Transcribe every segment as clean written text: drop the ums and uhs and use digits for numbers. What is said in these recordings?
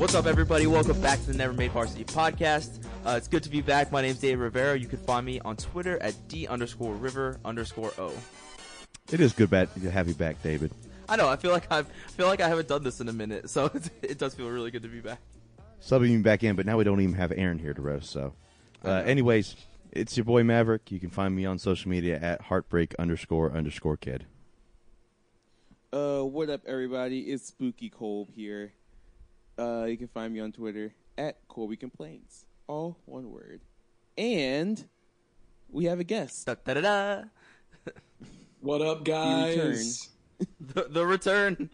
What's up, everybody? Welcome back to the Never Made Varsity podcast. It's good to be back. My name's David Rivera. You can find me on Twitter at D_River_O. It is good to have you back, David. I know. I feel like I haven't done this in a minute, so it does feel really good to be back. Subbing you back in, but now we don't even have Aaron here to roast. So, anyways, it's your boy Maverick. You can find me on social media at heartbreak__kid. What up, everybody? It's Spooky Colb here. You can find me on Twitter at Colby Complaints, all one word. And we have a guest. Da, da, da, da. What up, guys? The return.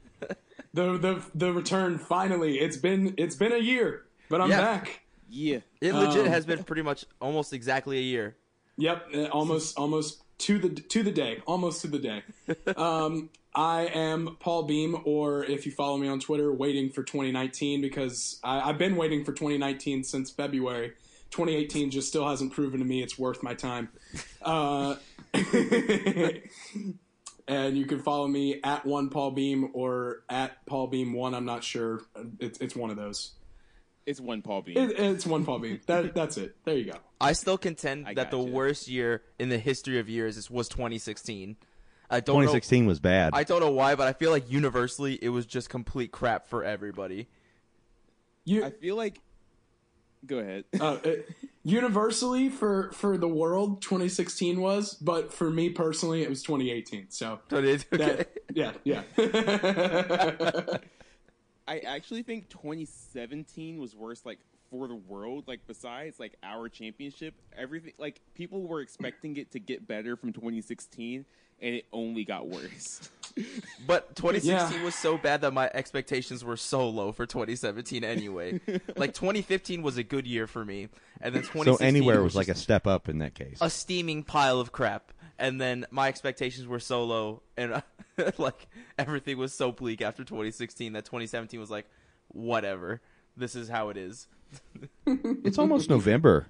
the return. Finally, it's been a year, but I'm back. Yeah, it legit has been pretty much almost exactly a year. Yep, almost to the day, almost to the day. I am Paul Beam, or if you follow me on Twitter, waiting for 2019, because I've been waiting for 2019 since February. 2018 just still hasn't proven to me it's worth my time. And you can follow me at @1PaulBeam or at @PaulBeam1. I'm not sure. It's one of those. It's @1PaulBeam. It's @1PaulBeam. That's it. There you go. I still contend that the worst year in the history of years was 2016. 2016 was bad. I don't know why, but I feel like universally it was just complete crap for everybody. I feel like... Go ahead. Universally for the world, 2016 was, but for me personally, it was 2018. So okay. I actually think 2017 was worse, like, for the world. Like, besides, like, our championship, everything, like, people were expecting it to get better from 2016. And it only got worse. But 2016 was so bad that my expectations were so low for 2017 anyway. Like, 2015 was a good year for me. And then 2016 so anywhere was like a step up in that case. A steaming pile of crap. And then my expectations were so low. And, like, everything was so bleak after 2016 that 2017 was like, whatever. This is how it is. It's almost November.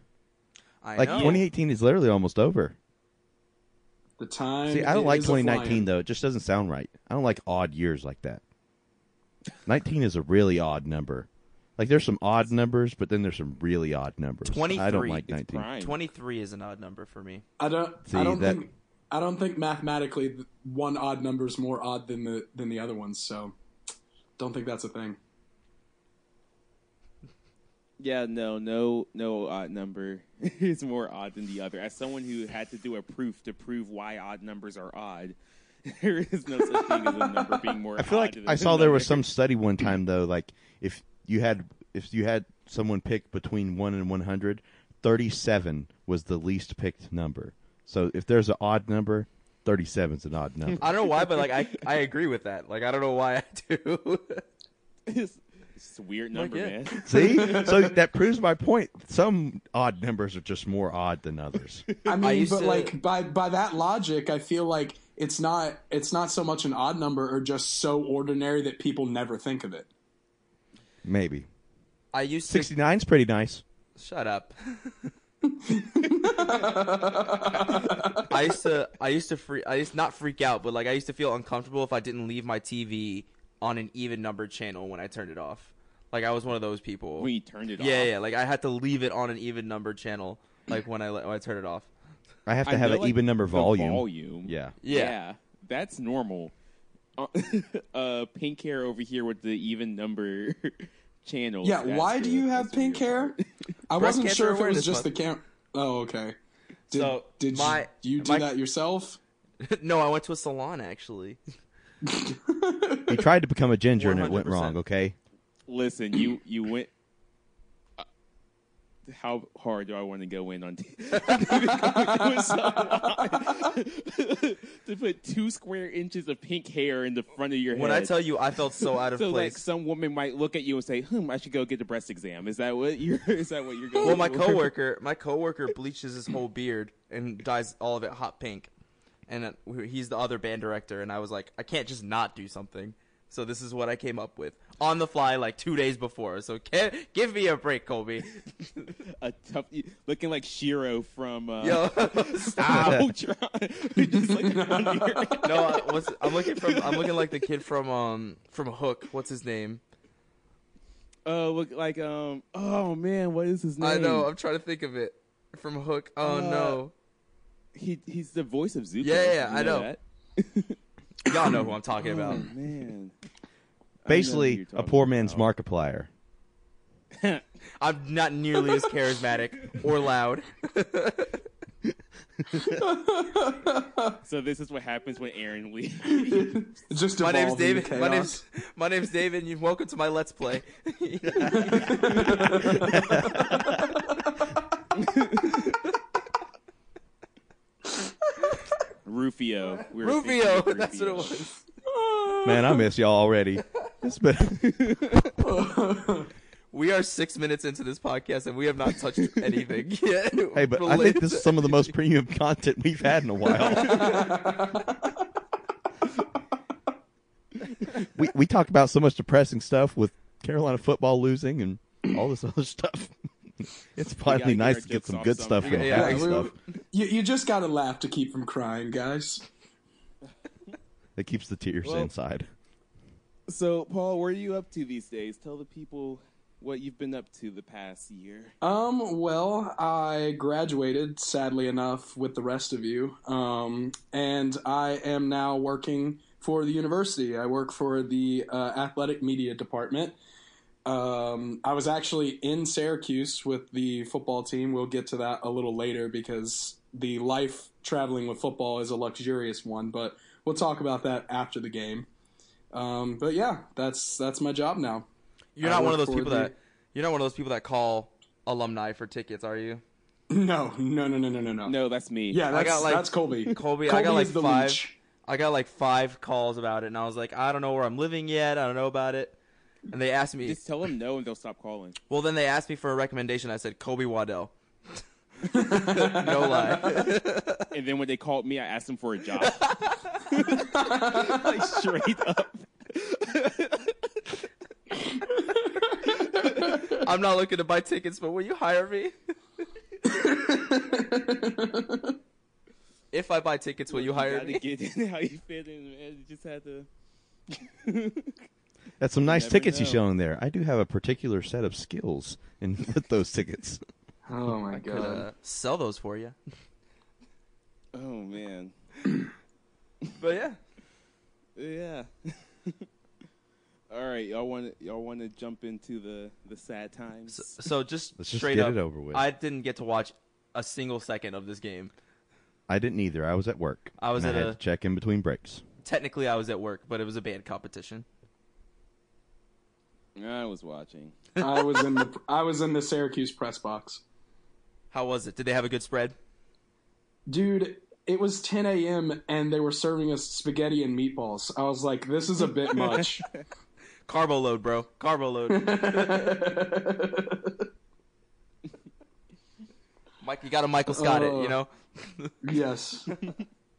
I know. 2018 is literally almost over. The time. See, I don't like 2019 though. It just doesn't sound right. I don't like odd years like that. 19 is a really odd number. Like, there's some odd numbers, but then there's some really odd numbers. 23. I don't like 19. Prime. 23 is an odd number for me. I don't think mathematically one odd number is more odd than the other ones. So, don't think that's a thing. Yeah, no odd number is more odd than the other. As someone who had to do a proof to prove why odd numbers are odd, there is no such thing as a number being more odd. I feel like I saw there was some study one time though, like if you had someone pick between 1 and 100, 37 was the least picked number. So if there's an odd number, 37's an odd number. I don't know why, but like I agree with that. Like, I don't know why I do. It's a weird number, man. See? So that proves my point. Some odd numbers are just more odd than others. I mean, by that logic, I feel like it's not so much an odd number or just so ordinary that people never think of it. Maybe. 69's pretty nice. Shut up. I used to not freak out, but like I used to feel uncomfortable if I didn't leave my TV on an even numbered channel when I turned it off. Like, I was one of those people. When you turned it off? Yeah, like, I had to leave it on an even numbered channel, like, when I turned it off. I have to have an even number volume. Yeah, that's normal. Pink hair over here with the even number channel. Yeah, why do you have pink hair? I wasn't sure if it was just month. The camera. Oh, okay. Did you do that yourself? No, I went to a salon, actually. He tried to become a ginger 100%. And it went wrong, okay? Listen, you went... How hard do I want to go in on to put 2 square inches of pink hair in the front of your head? When I tell you I felt so out of place. Like some woman might look at you and say, I should go get the breast exam. Is that what you're going to do? Well, my coworker bleaches his whole beard and dyes all of it hot pink. And he's the other band director. And I was like, I can't just not do something. So this is what I came up with on the fly, like 2 days before. So give me a break, Colby. A tough, looking like Shiro from. Yo, stop! Just like one ear. No, I'm looking like the kid from Hook. What's his name? Look like Oh man, what is his name? I know. I'm trying to think of it from Hook. Oh no. He's the voice of Zuko. Yeah, I know. Y'all know who I'm talking about. Man. Basically, a poor man's Markiplier. I'm not nearly as charismatic or loud. So this is what happens when Aaron leaves. Just my name's David. My name's David, and welcome to my Let's Play. Rufio. Rufio, that's what it was. Man, I miss y'all already. It's been... We are 6 minutes into this podcast, and we have not touched anything yet. Hey, but I think this is some of the most premium content we've had in a while. We talked about so much depressing stuff with Carolina football losing and all this other stuff. It's finally nice to get some good stuff in. Yeah, stuff. You just gotta laugh to keep from crying, guys. That keeps the tears inside. So, Paul, what are you up to these days? Tell the people what you've been up to the past year. Well, I graduated, sadly enough, with the rest of you, and I am now working for the university. I work for the athletic media department. I was actually in Syracuse with the football team. We'll get to that a little later because the life traveling with football is a luxurious one, but we'll talk about that after the game. But yeah, that's my job now. You're not one of those people that call alumni for tickets, are you? No. No, that's me. Yeah, that's Colby. Colby I got like five calls about it, and I was like, I don't know where I'm living yet. I don't know about it. And they asked me... Just tell them no and they'll stop calling. Well, then they asked me for a recommendation. I said, Kobe Waddell. No lie. And then when they called me, I asked them for a job. Like, straight up. I'm not looking to buy tickets, but will you hire me? If I buy tickets, will you hire me? You gotta get in how you fit in, man. You just had to... That's some nice tickets you're showing there. I do have a particular set of skills with those tickets. Oh, my God. I could sell those for you. Oh, man. But, yeah. Yeah. All right. Y'all want to jump into the sad times? So just straight up, it over with. I didn't get to watch a single second of this game. I didn't either. I was at work. I had to check in between breaks. Technically, I was at work, but it was a band competition. I was watching. I was in the Syracuse press box. How was it? Did they have a good spread? Dude, it was 10 a.m. and they were serving us spaghetti and meatballs. I was like, this is a bit much. Carbo load, bro. Carbo load. Mike, you got to Michael Scott it, you know? Yes.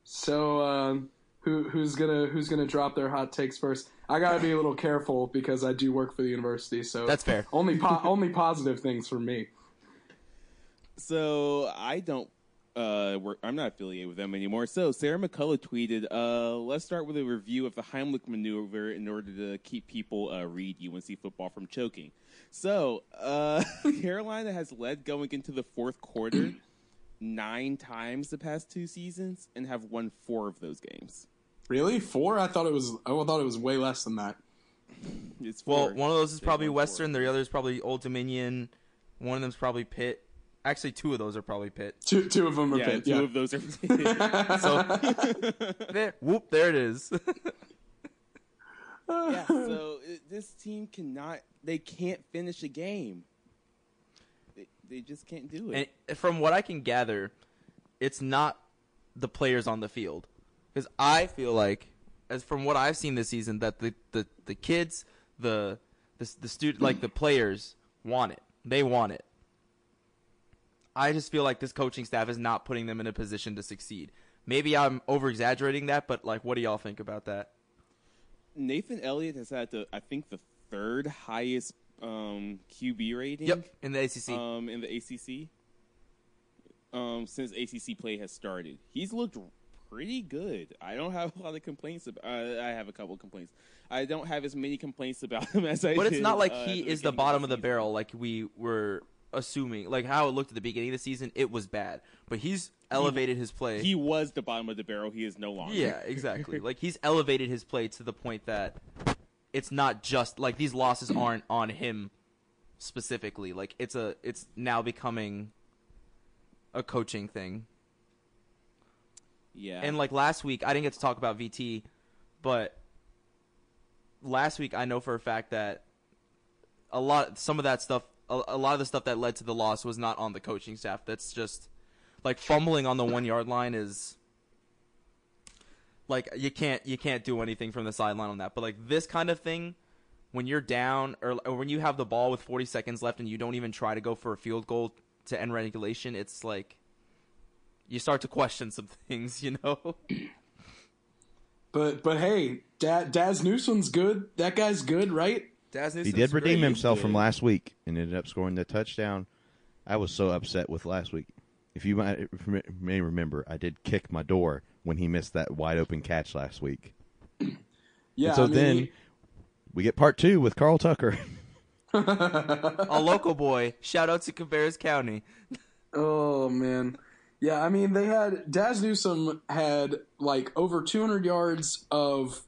So, who's gonna drop their hot takes first? I gotta be a little careful because I do work for the university, so that's fair. Only positive things for me. So I don't work. I'm not affiliated with them anymore. So Sarah McCullough tweeted, "Let's start with a review of the Heimlich maneuver in order to keep people read UNC football from choking." So Carolina has led going into the fourth quarter 9 times the past 2 seasons and have won 4 of those games. Really? 4? I thought it was way less than that. It's 4. Well, one of those is probably Western. 4. The other is probably Old Dominion, One of them's probably Pitt. Actually, two of those are probably Pitt. Two of them are Pitt. Two of those are Pitt. There it is. So this team can't finish a game. They just can't do it. And from what I can gather, it's not the players on the field. Because I feel like, as from what I've seen this season, that the kids, the student, like the players want it. They want it. I just feel like this coaching staff is not putting them in a position to succeed. Maybe I'm over-exaggerating that, but, like, what do y'all think about that? Nathan Elliott has had, the third highest QB rating. Yep, in the ACC. Since ACC play has started. He's looked pretty good. I don't have a lot of complaints. I have a couple complaints. I don't have as many complaints about him as I did. But it's not like he is the bottom of the barrel like we were assuming, like how it looked at the beginning of the season, it was bad, but he's elevated his play. He was the bottom of the barrel. He is no longer. Yeah, exactly. Like he's elevated his play to the point that it's not just like these losses aren't on him specifically. Like it's now becoming a coaching thing. Yeah. And like last week, I didn't get to talk about VT, but last week I know for a fact that a lot of the stuff that led to the loss was not on the coaching staff. That's just like fumbling on the 1 yard line is like you can't do anything from the sideline on that. But like this kind of thing, when you're down or when you have the ball with 40 seconds left and you don't even try to go for a field goal to end regulation, it's like you start to question some things, you know. But hey, Daz Newsom's good. That guy's good, right? He did redeem himself from last week and ended up scoring the touchdown. I was so upset with last week. If you may remember, I did kick my door when he missed that wide open catch last week. Yeah. And so then we get part two with Carl Tucker, a local boy. Shout out to Cabarrus County. Oh man, yeah. I mean, they had Daz Newsome had like over 200 yards of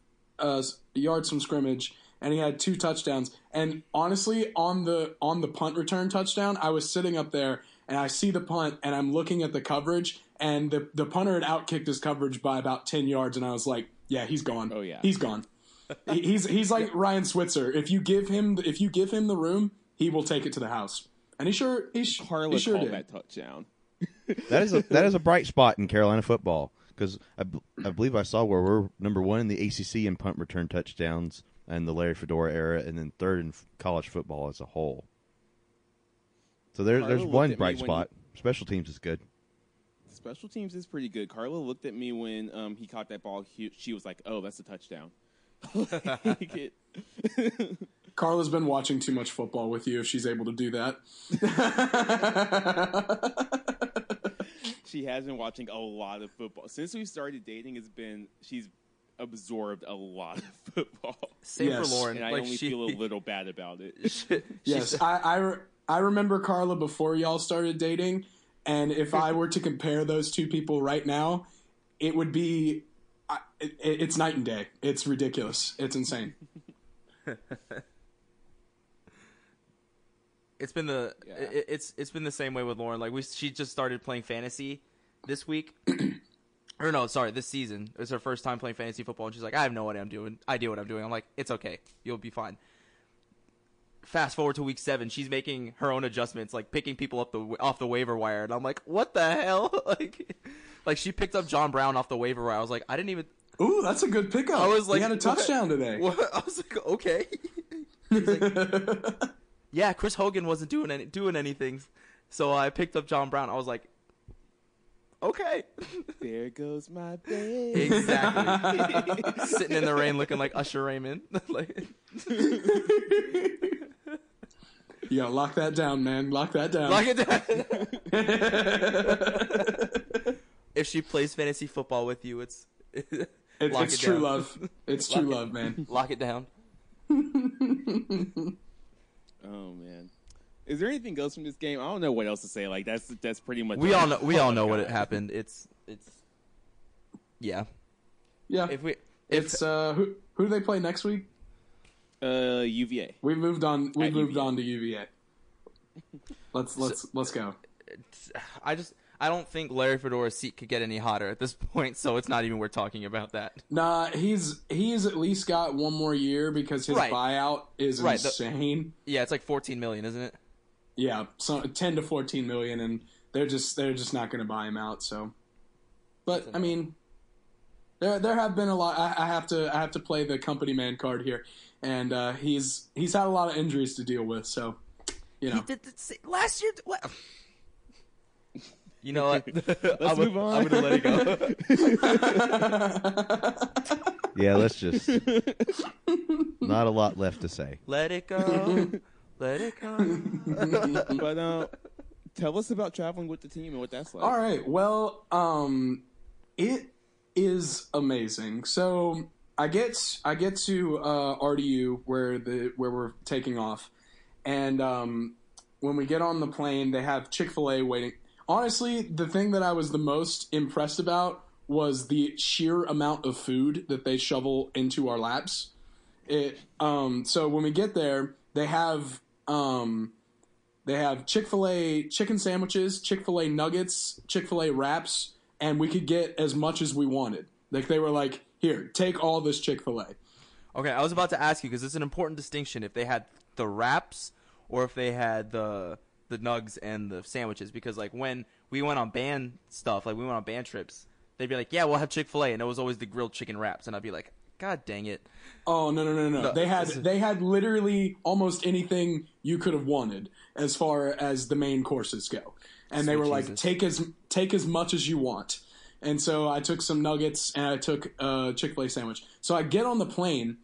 yards from scrimmage. And he had 2 touchdowns. And honestly, on the punt return touchdown, I was sitting up there, and I see the punt, and I'm looking at the coverage, and the punter had outkicked his coverage by about 10 yards, and I was like, yeah, he's gone. Oh, yeah. He's gone. He's like Ryan Switzer. If you give him the room, he will take it to the house. And Carla called that touchdown. That is a bright spot in Carolina football, because I believe I saw where we're number 1 in the ACC in punt return touchdowns. And the Larry Fedora era, and then 3rd in college football as a whole. So there's one bright spot. Special teams is good. Special teams is pretty good. Carla looked at me when he caught that ball. She was like, "Oh, that's a touchdown." Carla's been watching too much football with you. If she's able to do that, she has been watching a lot of football since we started dating. She's absorbed a lot of football. Same for Lauren. And I feel a little bad about it. Yes, I remember Carla before y'all started dating, and if I were to compare those two people right now, it would be it's night and day. It's ridiculous. It's insane. It's been the same way with Lauren. Like she just started playing fantasy this week. Or no, sorry, this season. It was her first time playing fantasy football, and she's like, I have no idea what I'm doing. I'm like, it's okay. You'll be fine. Fast forward to week 7. She's making her own adjustments, like picking people up off the waiver wire. And I'm like, what the hell? like she picked up John Brown off the waiver wire. I was like, I didn't even. Ooh, that's a good pickup. I was like, he had a touchdown today. What? I was like, okay. Like, yeah, Chris Hogan wasn't doing anything. So I picked up John Brown. I was like, okay. There goes my baby. Exactly. Sitting in the rain looking like Usher Raymond. Yo, lock that down, man. Lock that down. Lock it down. If she plays fantasy football with you, it's true love. It's true love, man. Lock it down. Oh, man. Is there anything else from this game? I don't know what else to say. Like that's pretty much. We all know what happened. It's yeah. Yeah. Who do they play next week? UVA. We moved on to UVA. Let's go. I don't think Larry Fedora's seat could get any hotter at this point, so it's not even worth talking about that. Nah, he's at least got one more year because his buyout is insane. It's like $14 million, isn't it? Yeah, so $10 to $14 million, and they're just not going to buy him out. So, but I mean, there have been a lot. I have to play the company man card here, and he's had a lot of injuries to deal with. So, you know, he did last year. You know what? Let's move on. I'm going to let it go. Yeah, let's just. Not a lot left to say. Let it go. Let it go. But tell us about traveling with the team and what that's like. All right. Well, it is amazing. So I get to RDU where we're taking off, and when we get on the plane, they have Chick-fil-A waiting. Honestly, the thing that I was the most impressed about was the sheer amount of food that they shovel into our laps. So when we get there, they have Chick-fil-A chicken sandwiches, Chick-fil-A nuggets, Chick-fil-A wraps, and we could get as much as we wanted. Like, they were like, here, take all this Chick-fil-A. Okay, I was about to ask you, because it's an important distinction if they had the wraps or if they had the nugs and the sandwiches, because like when we went on band stuff, like we went on band trips, they'd be like, yeah, we'll have Chick-fil-A, and it was always the grilled chicken wraps, and I'd be like, god dang it. Oh no. They had literally almost anything you could have wanted as far as the main courses go, and they were like, take as much as you want. And so I took some nuggets and I took a Chick-fil-A sandwich. So I get on the plane,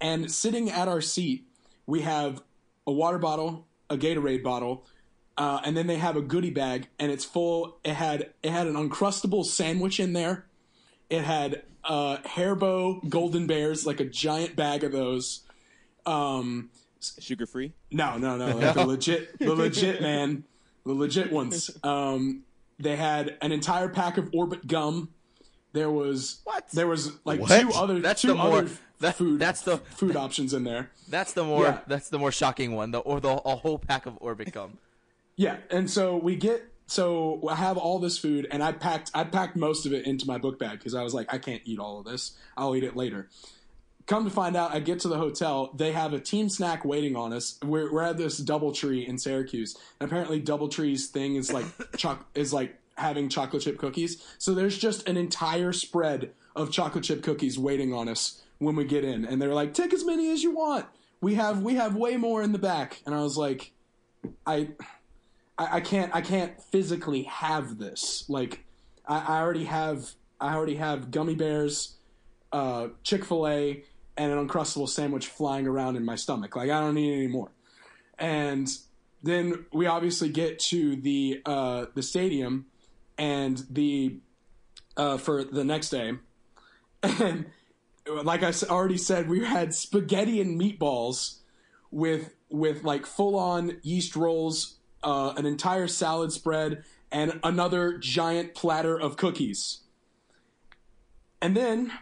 and sitting at our seat we have a water bottle, a Gatorade bottle, and then they have a goodie bag, and it's full. It had an Uncrustable sandwich in there. It had Haribo Golden Bears, like a giant bag of those. Sugar free? No. Like the legit ones. They had an entire pack of Orbit gum. There was two other food options in there. That's the more shocking one. A whole pack of Orbit gum. Yeah, and so I have all this food, and I packed most of it into my book bag because I was like, I can't eat all of this. I'll eat it later. Come to find out, I get to the hotel. They have a team snack waiting on us. We're at this DoubleTree in Syracuse, and apparently DoubleTree's thing is like having chocolate chip cookies. So there's just an entire spread of chocolate chip cookies waiting on us when we get in, and they're like, take as many as you want. We have way more in the back, and I was like, I can't physically have this. Like, I already have gummy bears, Chick-fil-A, and an Uncrustable sandwich flying around in my stomach. Like, I don't need any more. And then we obviously get to the stadium and for the next day. And like I already said, we had spaghetti and meatballs with like full on yeast rolls. An entire salad spread, and another giant platter of cookies. And then,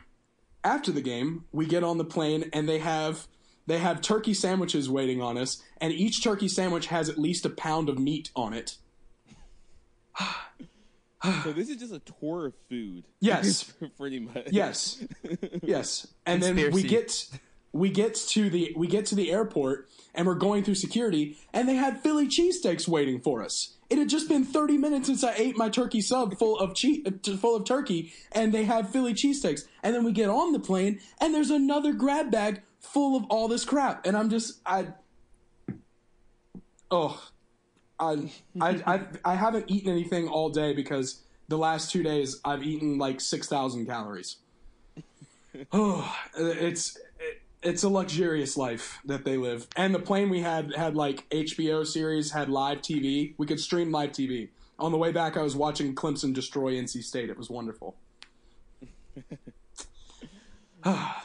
after the game, we get on the plane, and they have turkey sandwiches waiting on us, and each turkey sandwich has at least a pound of meat on it. So this is just a tour of food. Yes. Pretty much. Yes. Yes. And then we get to the airport, and we're going through security, and they had Philly cheesesteaks waiting for us. It had just been 30 minutes since I ate my turkey sub full of turkey, and they have Philly cheesesteaks. And then we get on the plane, and there's another grab bag full of all this crap. And I'm just, I haven't eaten anything all day because the last 2 days I've eaten like 6,000 calories. Oh, it's a luxurious life that they live. And the plane we had like HBO series, had live TV. We could stream live TV. On the way back, I was watching Clemson destroy NC State. It was wonderful.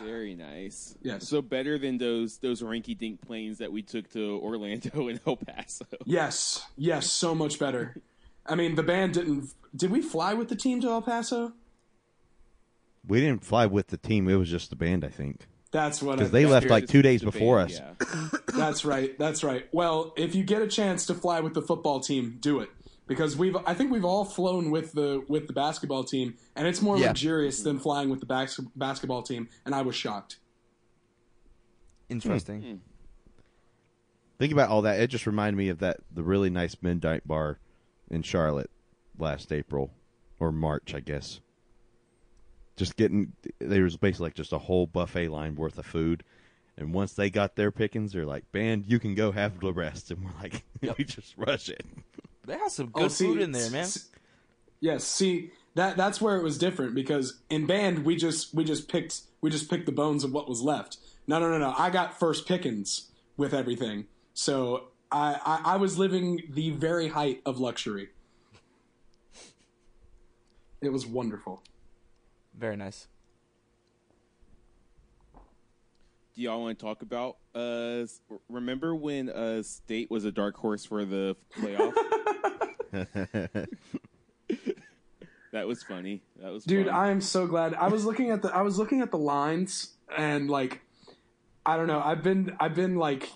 Very nice. Yes. So better than those rinky-dink planes that we took to Orlando and El Paso. Yes. Yes, so much better. I mean, the band didn't – did we fly with the team to El Paso? We didn't fly with the team. It was just the band, I think. That's what. Because they left like 2 days before us. Yeah. That's right. That's right. Well, if you get a chance to fly with the football team, do it. Because I think we've all flown with the basketball team, and it's more luxurious than flying with the basketball team. And I was shocked. Interesting. Mm-hmm. Think about all that. It just reminded me of the really nice midnight bar in Charlotte last April or March, I guess. Just there was basically like just a whole buffet line worth of food. And once they got their pickings, they're like, "Band, you can go have the rest." And we're like, we just rush it. They have some good food in there, man. That's where it was different, because in band we just picked the bones of what was left. No. I got first pickings with everything. So I was living the very height of luxury. It was wonderful. Very nice. Do y'all want to talk about, remember when State was a dark horse for the playoff? That was funny. That was Dude, funny. I am so glad. I was looking at the lines, and like, I don't know. I've been like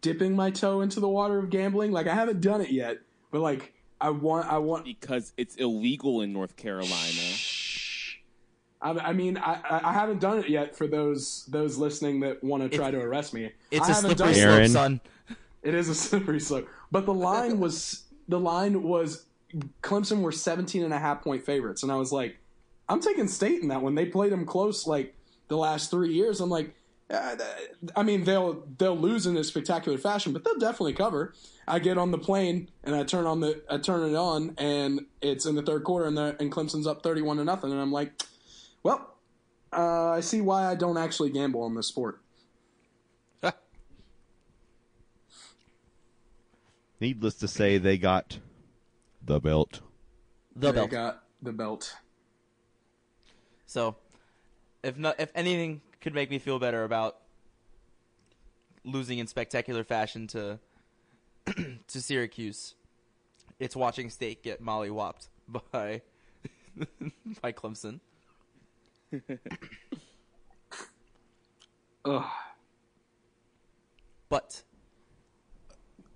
dipping my toe into the water of gambling. Like, I haven't done it yet, but like I want because it's illegal in North Carolina. I mean, I haven't done it yet for those listening that want to try to arrest me. It's a slippery slope, son. It is a slippery slope. But the line was Clemson were 17.5-point favorites, and I was like, I'm taking State in that one. They played them close like the last 3 years. I'm like, I mean, they'll lose in a spectacular fashion, but they'll definitely cover. I get on the plane and I turn it on, and it's in the third quarter, and Clemson's up 31-0, and I'm like, well, I see why I don't actually gamble on this sport. Needless to say, they got the belt. So, if anything could make me feel better about losing in spectacular fashion to Syracuse, it's watching State get mollywhopped by Clemson. But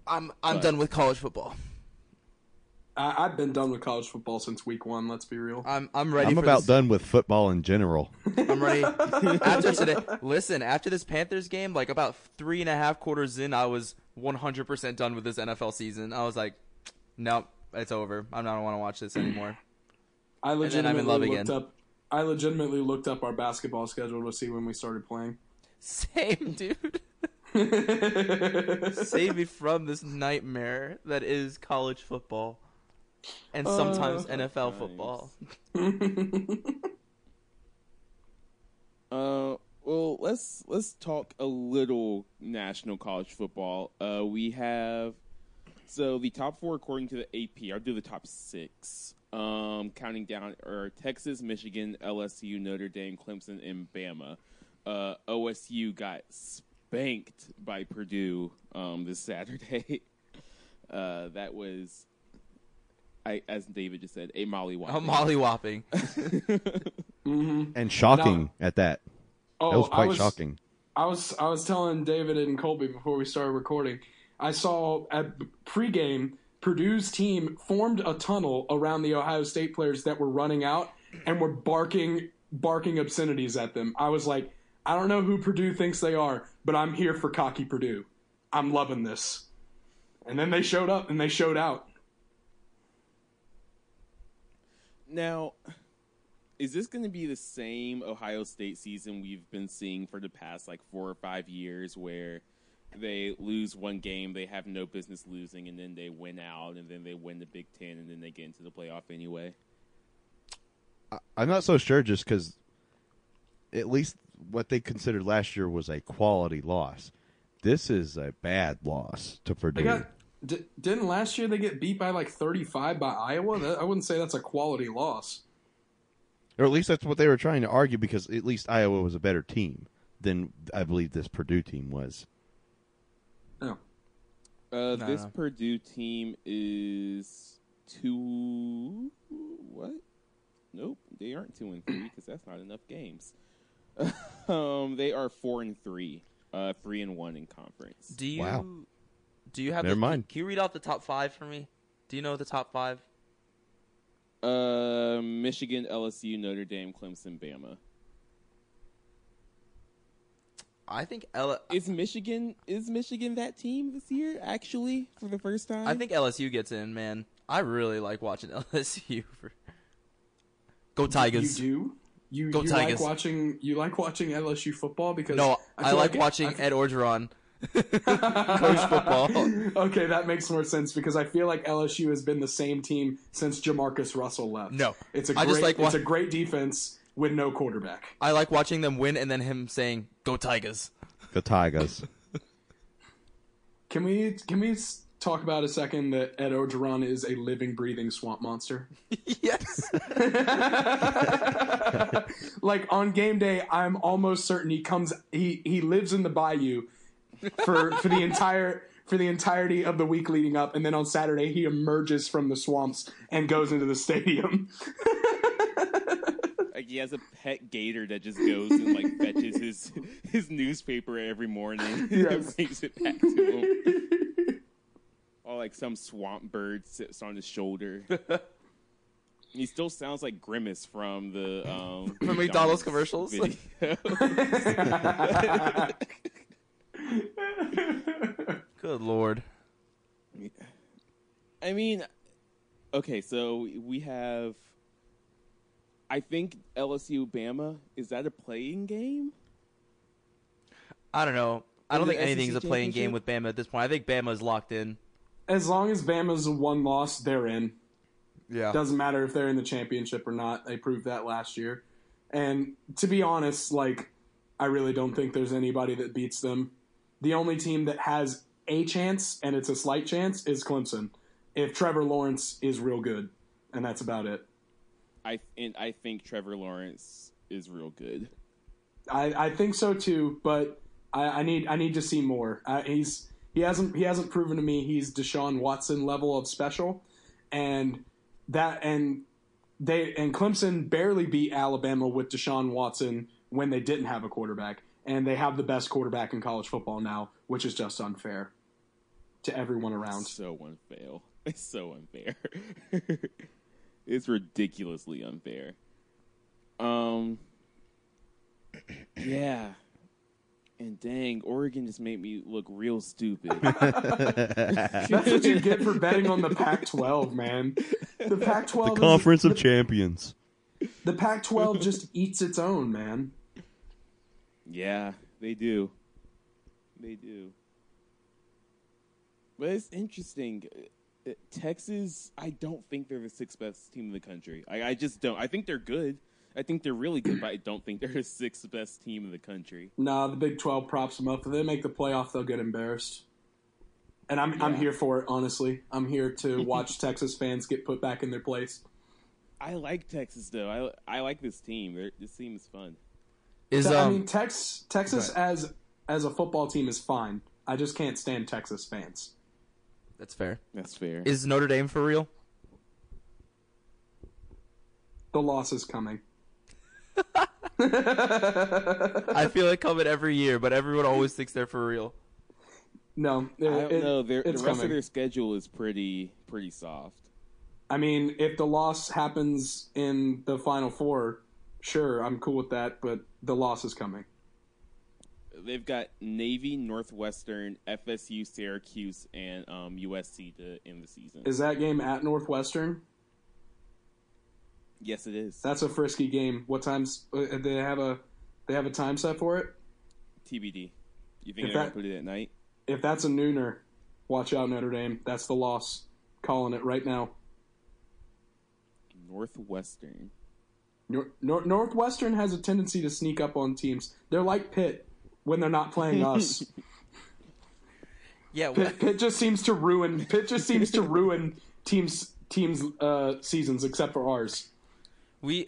I'm done with college football. I've been done with college football since week one. Let's be real. I'm ready. I'm for about this. Done with football in general. I'm ready. After today, listen. After this Panthers game, like about 3.5 quarters in, I was 100% done with this NFL season. I was like, nope, it's over. I don't want to watch this anymore. I legitimately looked up our basketball schedule to see when we started playing. Same, dude. Save me from this nightmare that is college football and sometimes NFL football. Well, let's talk a little national college football. We have the top four according to the AP. I'll do the top six. Counting down are Texas, Michigan, LSU, Notre Dame, Clemson, and Bama. OSU got spanked by Purdue this Saturday. That was, as David just said, a mollywhopping. A mollywhopping. Mm-hmm. And shocking at that. Oh, that was quite shocking. I was telling David and Colby before we started recording, I saw at pregame Purdue's team formed a tunnel around the Ohio State players that were running out and were barking obscenities at them. I was like, I don't know who Purdue thinks they are, but I'm here for cocky Purdue. I'm loving this. And then they showed up and they showed out. Now, is this going to be the same Ohio State season we've been seeing for the past like 4 or 5 years where they lose one game they have no business losing, and then they win out, and then they win the Big Ten, and then they get into the playoff anyway? I'm not so sure, just because at least what they considered last year was a quality loss. This is a bad loss to Purdue. Didn't last year they get beat by like 35 by Iowa? I wouldn't say that's a quality loss. Or at least that's what they were trying to argue, because at least Iowa was a better team than I believe this Purdue team was. Oh. This Purdue team is 2. What? Nope, they aren't 2-3 because that's not enough games. They are 4-3, 3-1 in conference. Do you have? Never mind. Can you read out the top five for me? Do you know the top five? Michigan, LSU, Notre Dame, Clemson, Bama. I think is Michigan that team this year actually for the first time? I think LSU gets in, man. I really like watching LSU. Go Tigers! You Tigers. You like watching LSU football because no, I like watching Ed Orgeron coach football. Okay, that makes more sense because I feel like LSU has been the same team since Jamarcus Russell left. No, it's a great defense. With no quarterback. I like watching them win and then him saying, "Go Tigers." Go Tigers. Can we talk about a second that Ed Orgeron is a living, breathing swamp monster? Yes. Like on game day, I'm almost certain he lives in the bayou for the entirety of the week leading up, and then on Saturday he emerges from the swamps and goes into the stadium. He has a pet gator that just goes and like fetches his newspaper every morning and brings it back to him. Or like some swamp bird sits on his shoulder. He still sounds like Grimace from the from McDonald's commercials. Good Lord. I mean, okay, so we have. I think LSU-Bama, is that a playing game? I don't know. I don't think anything's a playing game with Bama at this point. I think Bama's locked in. As long as Bama's one loss, they're in. Yeah. Doesn't matter if they're in the championship or not. They proved that last year. And to be honest, like, I really don't think there's anybody that beats them. The only team that has a chance, and it's a slight chance, is Clemson. If Trevor Lawrence is real good, and that's about it. I think Trevor Lawrence is real good. I think so too, but I need to see more. He hasn't proven to me he's Deshaun Watson level of special, and Clemson barely beat Alabama with Deshaun Watson when they didn't have a quarterback, and they have the best quarterback in college football now, which is just unfair to everyone around. It's so unfair. It's ridiculously unfair. Yeah. And dang, Oregon just made me look real stupid. That's what you get for betting on the Pac-12, man. The Pac-12, the Conference of Champions. The Pac-12 just eats its own, man. Yeah, they do. They do. But it's interesting. Texas, I don't think they're the sixth best team in the country. I just don't. I think they're good. I think they're really good, but I don't think they're the sixth best team in the country. Nah, the Big 12 props them up. If they make the playoff, they'll get embarrassed. And I'm here for it, honestly. I'm here to watch Texas fans get put back in their place. I like Texas, though. I like this team. This team is fun. Texas as a football team is fine. I just can't stand Texas fans. That's fair. That's fair. Is Notre Dame for real? The loss is coming. I feel it coming every year, but everyone always thinks they're for real. No, I don't know. The rest of their schedule is pretty soft. I mean, if the loss happens in the Final Four, sure, I'm cool with that, but the loss is coming. They've got Navy, Northwestern, FSU, Syracuse, and USC to end the season. Is that game at Northwestern? Yes, it is. That's a frisky game. What times they have a time set for it? TBD. You think they're going to put it at night? If that's a nooner, watch out, Notre Dame. That's the loss. Calling it right now. Northwestern. Northwestern has a tendency to sneak up on teams. They're like Pitt. When they're not playing us, yeah, well, Pitt just seems to ruin teams' seasons, except for ours. I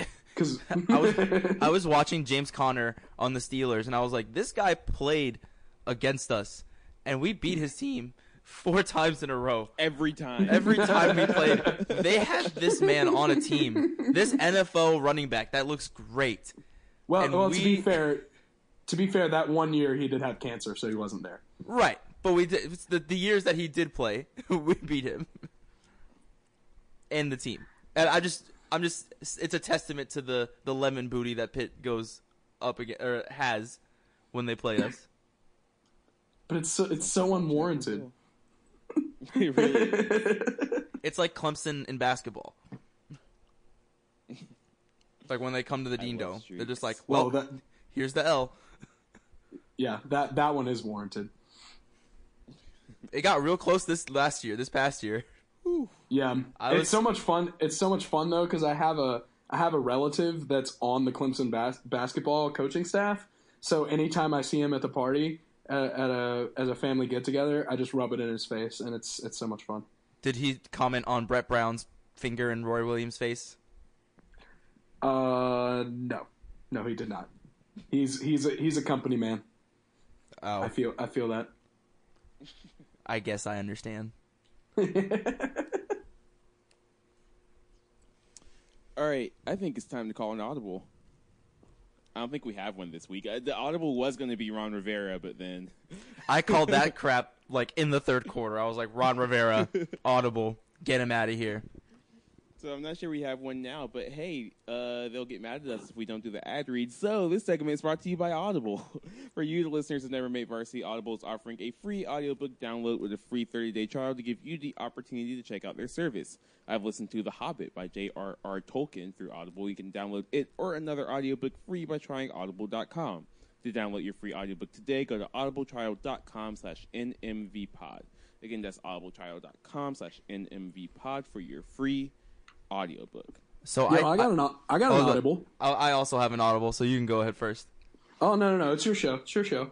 was watching James Conner on the Steelers, and I was like, this guy played against us, and we beat his team 4 times in a row. Every time we played, they had this man on a team, this NFL running back that looks great. Well, to be fair, that one year he did have cancer, so he wasn't there. Right, but we did, the years that he did play, we beat him and the team. And I'm just, it's a testament to the lemon booty that Pitt goes up against, or has when they play us. But it's so unwarranted. It really is. It's like Clemson in basketball. Like when they come to the Dean Dome, they're just like, well, here's the L. Yeah, that one is warranted. It got real close this past year. Whew. Yeah, it's so much fun. It's so much fun though, because I have a relative that's on the Clemson basketball coaching staff. So anytime I see him at the party as a family get together, I just rub it in his face, and it's so much fun. Did he comment on Brett Brown's finger in Roy Williams' face? No, he did not. He's a company man. Oh, I feel that. I guess I understand. All right, I think it's time to call an audible. I don't think we have one this week. The audible was going to be Ron Rivera, but then I called that crap like in the third quarter. I was like, Ron Rivera, audible, get him out of here. So I'm not sure we have one now, but hey, they'll get mad at us if we don't do the ad read. So this segment is brought to you by Audible. For you, the listeners of Never Made Varsity, Audible is offering a free audiobook download with a free 30-day trial to give you the opportunity to check out their service. I've listened to The Hobbit by J.R.R. Tolkien through Audible. You can download it or another audiobook free by trying audible.com. To download your free audiobook today, go to audibletrial.com/nmvpod. Again, that's audibletrial.com/nmvpod for your free audiobook. So yeah, I got an audible. I also have an audible, so you can go ahead first. Oh no, it's your show.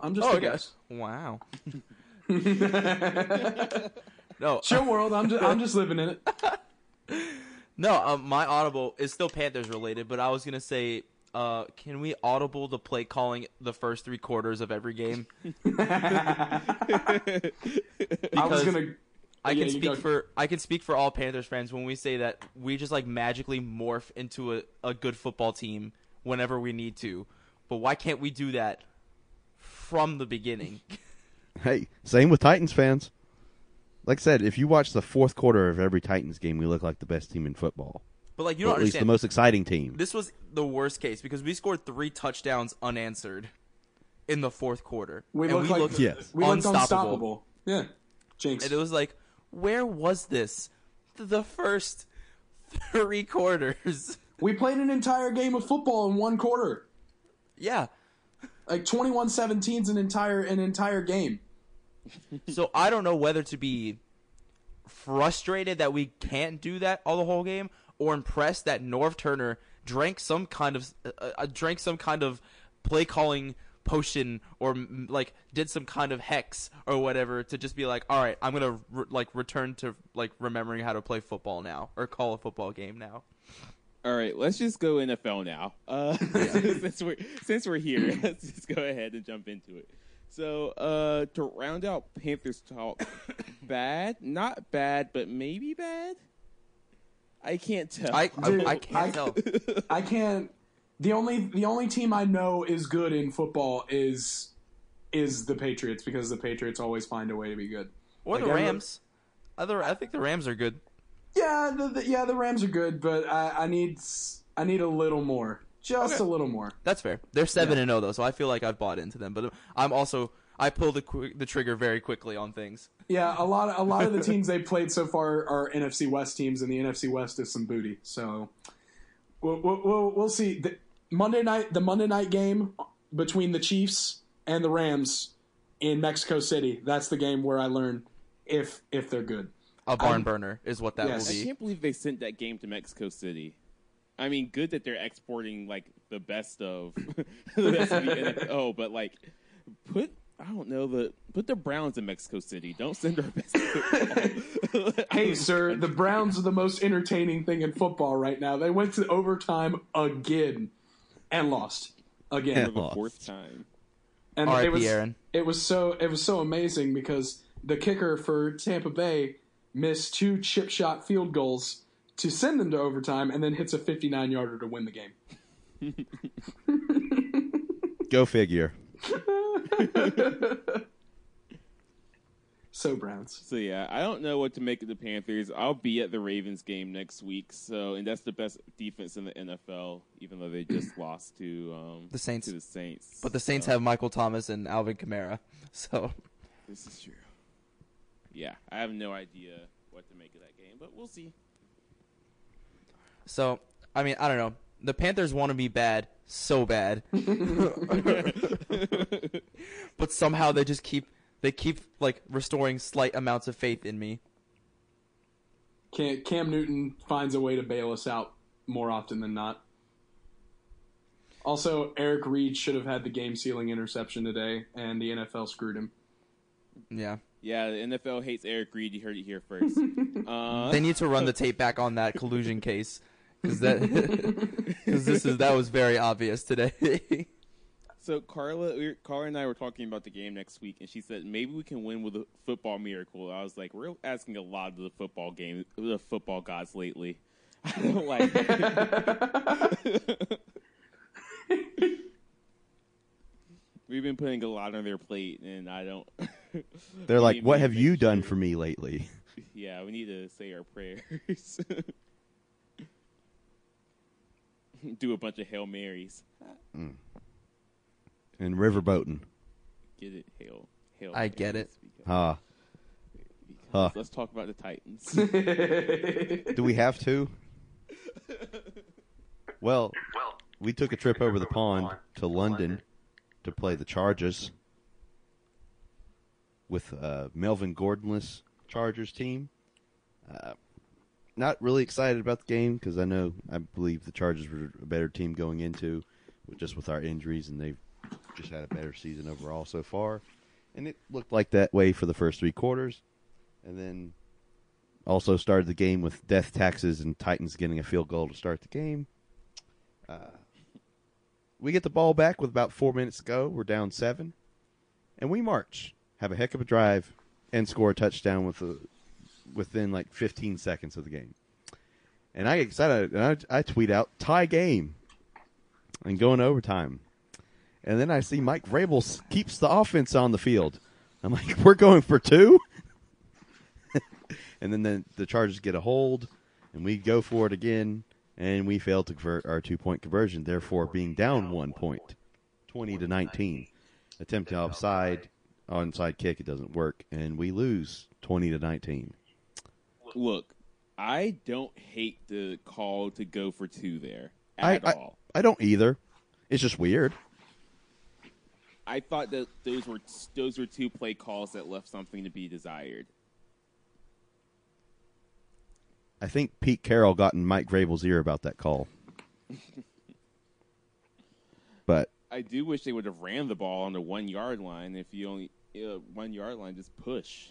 I'm just a guest. Wow. No, it's your world. I'm just living in it. No, my audible is still Panthers related, but I was gonna say, can we audible the play calling the first three quarters of every game? I can speak for all Panthers fans when we say that we just like magically morph into a good football team whenever we need to. But why can't we do that from the beginning? Hey, same with Titans fans. Like I said, if you watch the fourth quarter of every Titans game, we look like the best team in football. But like you don't understand, at least the most exciting team. This was the worst case because we scored 3 touchdowns unanswered in the fourth quarter. We looked unstoppable. Yeah, jinx. And it was like, where was this the first 3 quarters? We played an entire game of football in one quarter. Yeah. Like 21-17 is an entire game. So I don't know whether to be frustrated that we can't do that all the whole game or impressed that Norv Turner drank some kind of play calling potion or like did some kind of hex or whatever to just be like, all right, I'm gonna return to like remembering how to play football now or call a football game now. All right, let's just go NFL now. Since we're here, let's just go ahead and jump into it. So to round out Panthers talk, not bad, but maybe bad. I can't tell. I can't tell. I can't. The only team I know is good in football is the Patriots because the Patriots always find a way to be good. Or like the Rams. I think the Rams are good. Yeah, the Rams are good, but I need a little more, just a little more. That's fair. They're 7-0 though, so I feel like I've bought into them. But I pull the trigger very quickly on things. Yeah, a lot of the teams they played so far are NFC West teams, and the NFC West is some booty. So we'll see. The Monday night game between the Chiefs and the Rams in Mexico City. That's the game where I learn if they're good. A barn burner is what that will be. I can't believe they sent that game to Mexico City. I mean, good that they're exporting like the best of the NFL, but like put the Browns in Mexico City. Don't send our best football. Hey, sir, the Browns are the most entertaining thing in football right now. They went to overtime again and lost again for the fourth time. And it was so amazing because the kicker for Tampa Bay missed 2 chip shot field goals to send them to overtime, and then hits a 59-yarder to win the game. Go figure. So Browns. So yeah, I don't know what to make of the Panthers. I'll be at the Ravens game next week. So, and that's the best defense in the NFL, even though they just lost to the Saints. But the Saints have Michael Thomas and Alvin Kamara. So this is true. Yeah, I have no idea what to make of that game, but we'll see. So, I mean, I don't know. The Panthers want to be bad so bad, but somehow they just keep like restoring slight amounts of faith in me. Cam Newton finds a way to bail us out more often than not. Also, Eric Reed should have had the game-sealing interception today, and the NFL screwed him. Yeah. Yeah, the NFL hates Eric Reed. You heard it here first. They need to run the tape back on that collusion case, because that was very obvious today. So Carla and I were talking about the game next week, and she said maybe we can win with a football miracle. I was like, we're asking a lot of the football gods lately. I don't like it. We've been putting a lot on their plate, and I don't. They're like, what have you done for me lately? Yeah, we need to say our prayers. Do a bunch of Hail Marys. Mm. And riverboating. Get it, Hail. I get it. Because let's talk about the Titans. Do we have to? Well, we took a trip over the pond to London to play the Chargers with Melvin Gordonless Chargers team. Not really excited about the game because I believe the Chargers were a better team going into, just with our injuries, and they've just had a better season overall so far. And it looked like that way for the first three quarters. And then also started the game with death taxes and Titans getting a field goal to start the game. We get the ball back with about 4 minutes to go. We're down 7. And we march, have a heck of a drive, and score a touchdown within like 15 seconds of the game. And I get excited, and I tweet out, tie game, and go into overtime. And then I see Mike Vrabel keeps the offense on the field. I'm like, we're going for 2? And then the Chargers get a hold, and we go for it again, and we fail to convert our 2-point conversion, therefore being down 1 point, 20-19. Attempt to onside kick, it doesn't work, and we lose 20-19. Look, I don't hate the call to go for 2 there at all. I don't either. It's just weird. I thought that those were 2 play calls that left something to be desired. I think Pete Carroll got in Mike Vrabel's ear about that call. But I do wish they would have ran the ball on the 1 yard line. If you only 1 yard line, just push.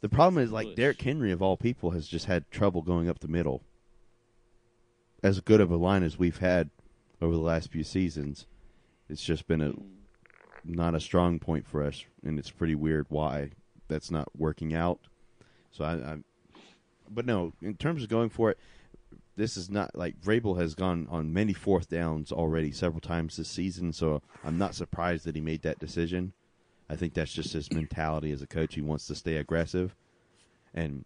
The problem is, like, Derrick Henry of all people has just had trouble going up the middle. As good of a line as we've had over the last few seasons. It's just been not a strong point for us, and it's pretty weird why that's not working out. So but no, in terms of going for it, this is not like Vrabel has gone on many fourth downs already several times this season. So I'm not surprised that he made that decision. I think that's just his mentality as a coach. He wants to stay aggressive, and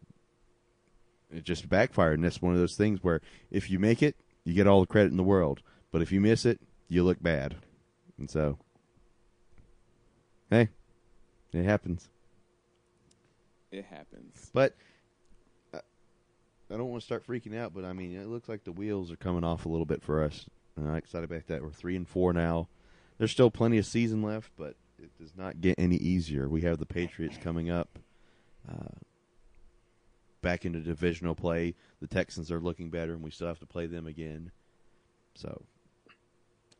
it just backfired. And that's one of those things where if you make it, you get all the credit in the world, but if you miss it, you look bad. And so, hey, it happens. It happens. But I don't want to start freaking out, but, I mean, it looks like the wheels are coming off a little bit for us. I'm excited about that. We're 3-4 now. There's still plenty of season left, but it does not get any easier. We have the Patriots coming up back into divisional play. The Texans are looking better, and we still have to play them again. So,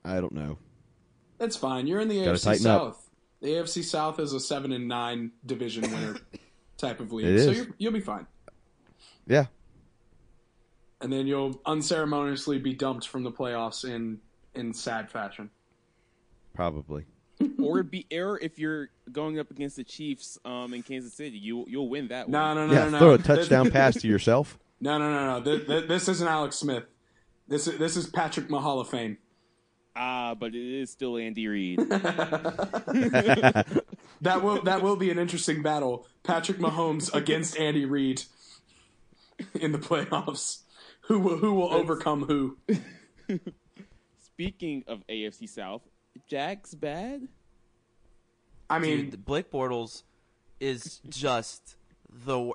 I don't know. That's fine. You're in the AFC South. Up. The AFC South is a 7-9 division winner type of league, so you'll be fine. Yeah. And then you'll unceremoniously be dumped from the playoffs in sad fashion. Probably. Or if you're going up against the Chiefs in Kansas City, you'll win that one. No. Throw a touchdown pass to yourself. No. This isn't Alex Smith. This is Patrick Mahomes of fame. But it is still Andy Reid. That will be an interesting battle. Patrick Mahomes against Andy Reid in the playoffs. Who will overcome who? Speaking of AFC South, Jack's bad. I mean, dude, Blake Bortles is just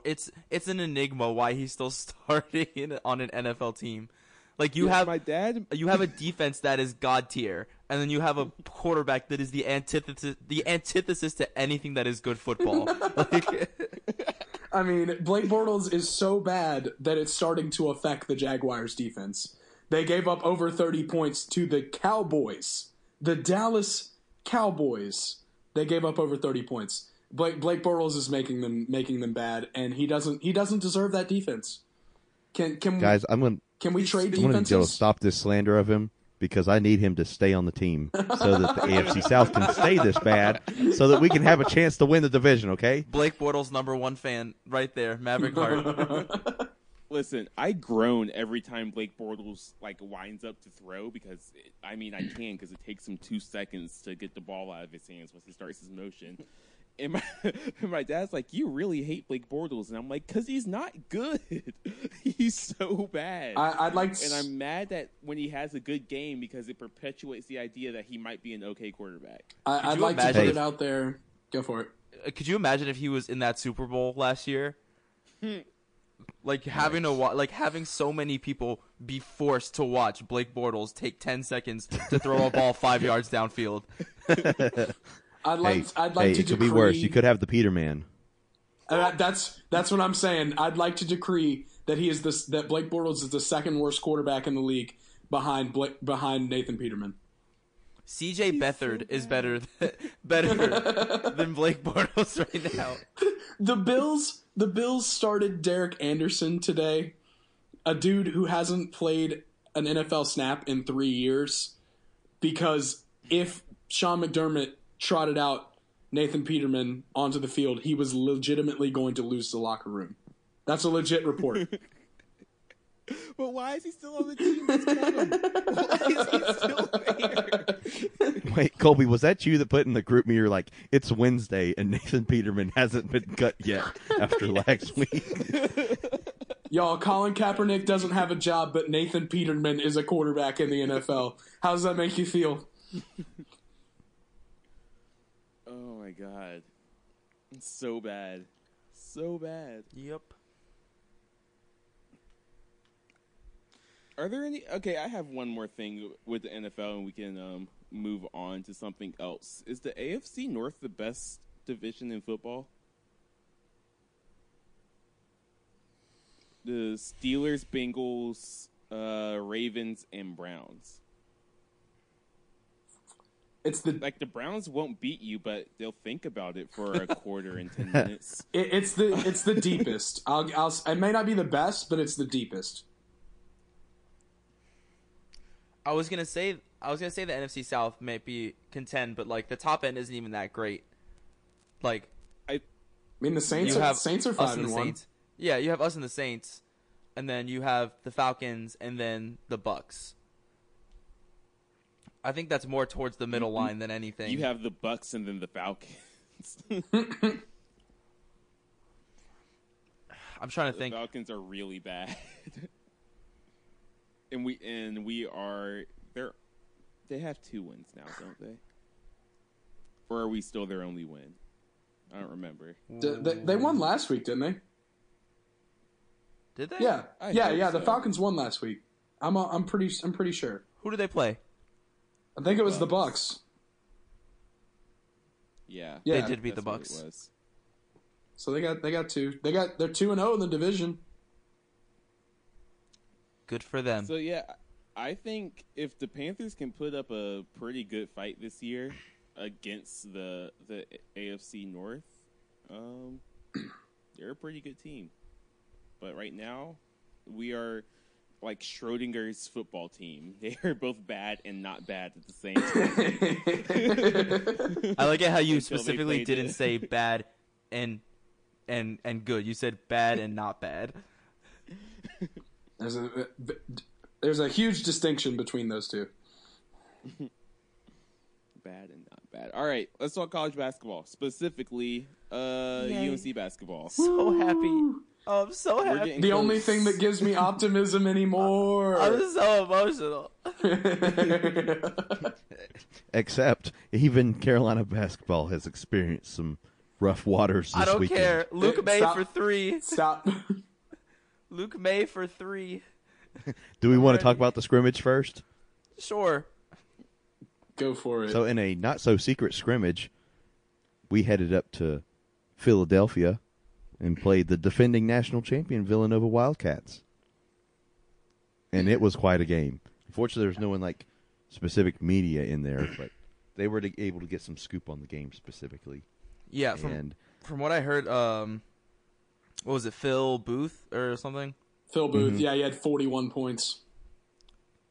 it's an enigma why he's still starting on an NFL team. Like you have a defense that is God tier, and then you have a quarterback that is the antithesis to anything that is good football. Like, I mean, Blake Bortles is so bad that it's starting to affect the Jaguars defense. They gave up over 30 points to the Cowboys, the Dallas Cowboys. They gave up over 30 points. Blake Bortles is making them bad, and he doesn't deserve that defense. Can we trade defenses? I'm going to go stop this slander of him because I need him to stay on the team so that the AFC South can stay this bad so that we can have a chance to win the division, okay? Blake Bortles, number one fan right there, Maverick Hart. Listen, I groan every time Blake Bortles winds up to throw because, I can because it takes him 2 seconds to get the ball out of his hands once he starts his motion. And my dad's like, you really hate Blake Bortles. And I'm like, because he's not good. He's so bad. And I'm mad that when he has a good game because it perpetuates the idea that he might be an okay quarterback. I'd like to put it out there. Go for it. Could you imagine if he was in that Super Bowl last year? Having so many people be forced to watch Blake Bortles take 10 seconds to throw a ball 5 yards downfield. I'd like to decree... It could be worse. You could have the Peterman. That's what I'm saying. I'd like to decree that that Blake Bortles is the second worst quarterback in the league behind Nathan Peterman. C.J. Beathard is better than Blake Bortles right now. The Bills started Derek Anderson today, a dude who hasn't played an NFL snap in 3 years, because if Sean McDermott trotted out Nathan Peterman onto the field, he was legitimately going to lose the locker room. That's a legit report. But why is he still on the team? That's why is he still there? Wait, Colby, was that you that put in the group me? You're like, it's Wednesday and Nathan Peterman hasn't been cut yet after last week. Y'all, Colin Kaepernick doesn't have a job, but Nathan Peterman is a quarterback in the NFL. How does that make you feel? Oh my God. It's so bad. So bad. Yep. Are there any... Okay, I have one more thing with the NFL, and we can move on to something else. Is the AFC North the best division in football? The Steelers, Bengals, Ravens, and Browns. It's the Browns won't beat you, but they'll think about it for a quarter and 10 minutes. It's the deepest. It may not be the best, but it's the deepest. I was gonna say the NFC South might be contend, but the top end isn't even that great. The Saints. Saints are 5-1. Yeah, you have us and the Saints, and then you have the Falcons, and then the Bucks. I think that's more towards the middle line than anything. You have the Bucks and then the Falcons. I'm trying to think. The Falcons are really bad. They have 2 wins now, don't they? Or are we still their only win? I don't remember. They won last week, didn't they? Did they? Yeah, The Falcons won last week. I'm pretty sure. Who did they play? I think it was the Bucks. Yeah, they did beat the Bucks. So they got 2. They're 2-0 in the division. Good for them. So, yeah, I think if the Panthers can put up a pretty good fight this year against the AFC North, they're a pretty good team. But right now, we are like Schrodinger's football team. They are both bad and not bad at the same time. I like it how you specifically didn't say bad and good. You said bad and not bad. There's a huge distinction between those two. Bad and not bad. All right, let's talk college basketball, specifically UNC basketball. So happy. Oh, I'm so happy. The only thing that gives me optimism anymore. I was so emotional. Except even Carolina basketball has experienced some rough waters this weekend. I don't care. Luke May for three. Stop. Luke May for three. Do we want to talk about the scrimmage first? Sure. Go for it. So in a not-so-secret scrimmage, we headed up to Philadelphia and played the defending national champion Villanova Wildcats. And it was quite a game. Unfortunately, there was no one like specific media in there, but they were able to get some scoop on the game specifically. Yeah, from what I heard, what was it, Phil Booth or something? Phil Booth, yeah, he had 41 points.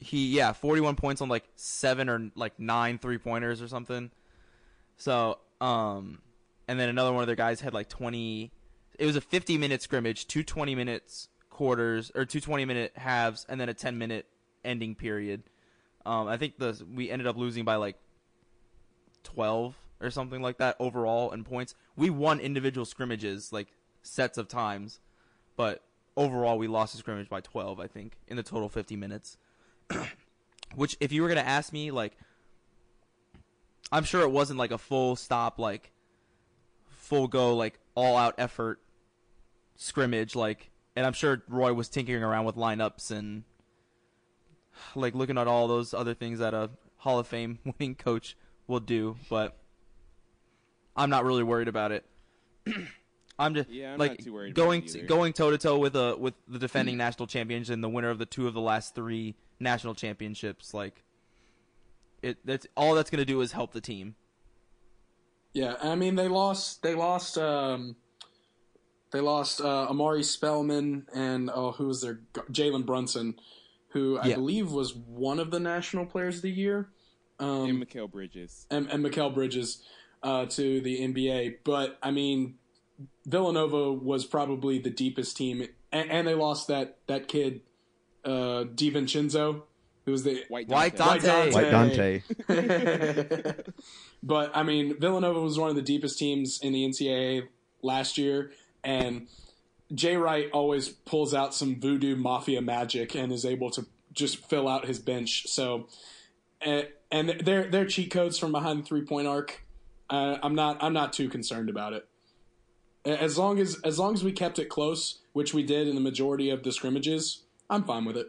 41 points on like 7 or 9 3-pointers or something. So, and then another one of their guys had like 20. It was a 50-minute scrimmage, 2 20-minute quarters or 2 20-minute halves, and then a 10-minute ending period. I think we ended up losing by like 12 or something like that overall in points. We won individual scrimmages like sets of times, but overall we lost the scrimmage by 12, I think, in the total 50 minutes. Which, if you were going to ask me, like, I'm sure it wasn't like a full stop, like, full go, like, all-out effort scrimmage, like, and I'm sure Roy was tinkering around with lineups and, like, looking at all those other things that a Hall of Fame winning coach will do, but I'm not really worried about it. I'm just, like, going toe-to-toe with the defending national champions and the winner of the 2 of the last 3 national championships, like, that's all that's going to do is help the team. Yeah, I mean, they lost Amari Spellman and who was their Jalen Brunson, who I believe was one of the national players of the year, and Mikal Bridges to the NBA. But I mean, Villanova was probably the deepest team, and they lost that kid. DiVincenzo, who was the White Dante. But I mean, Villanova was one of the deepest teams in the NCAA last year, and Jay Wright always pulls out some voodoo mafia magic and is able to just fill out his bench. So, and their cheat codes from behind the 3-point arc, I'm not too concerned about it. As long as we kept it close, which we did in the majority of the scrimmages, I'm fine with it.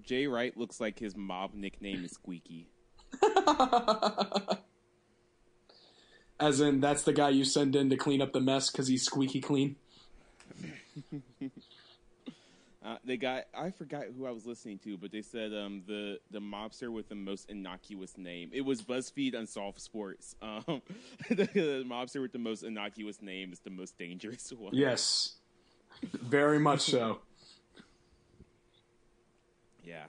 Jay Wright looks like his mob nickname is Squeaky. As in, that's the guy you send in to clean up the mess because he's squeaky clean? I forgot who I was listening to, but they said the mobster with the most innocuous name. It was BuzzFeed Unsolved Sports. The mobster with the most innocuous name is the most dangerous one. Yes, very much so. Yeah.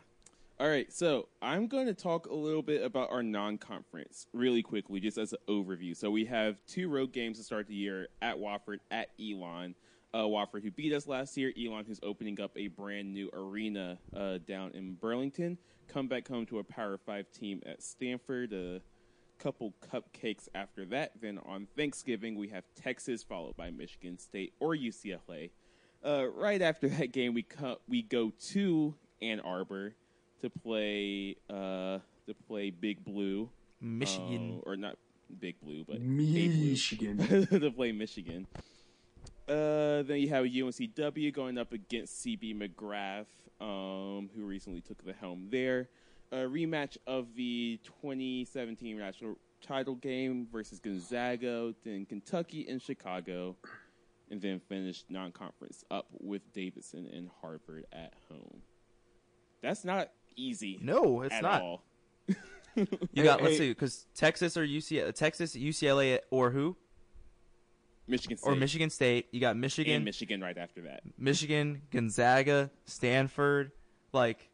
All right, so I'm going to talk a little bit about our non-conference really quickly, just as an overview. So we have 2 road games to start the year, at Wofford, at Elon. Wofford, who beat us last year. Elon, who's opening up a brand-new arena down in Burlington. Come back home to a Power 5 team at Stanford. A couple cupcakes after that. Then on Thanksgiving, we have Texas, followed by Michigan State or UCLA. Right after that game, we go to Ann Arbor to play Big Blue, Michigan, or not Big Blue, but Michigan. To play Michigan. Then you have UNCW going up against CB McGrath, who recently took the helm there. A rematch of the 2017 national title game versus Gonzaga, then Kentucky and Chicago, and then finish non-conference up with Davidson and Harvard at home. That's not easy. No, it's not. All. You got, let's see, because Texas, UCLA, or who? Michigan State. Or Michigan State. You got Michigan. And Michigan right after that. Michigan, Gonzaga, Stanford, like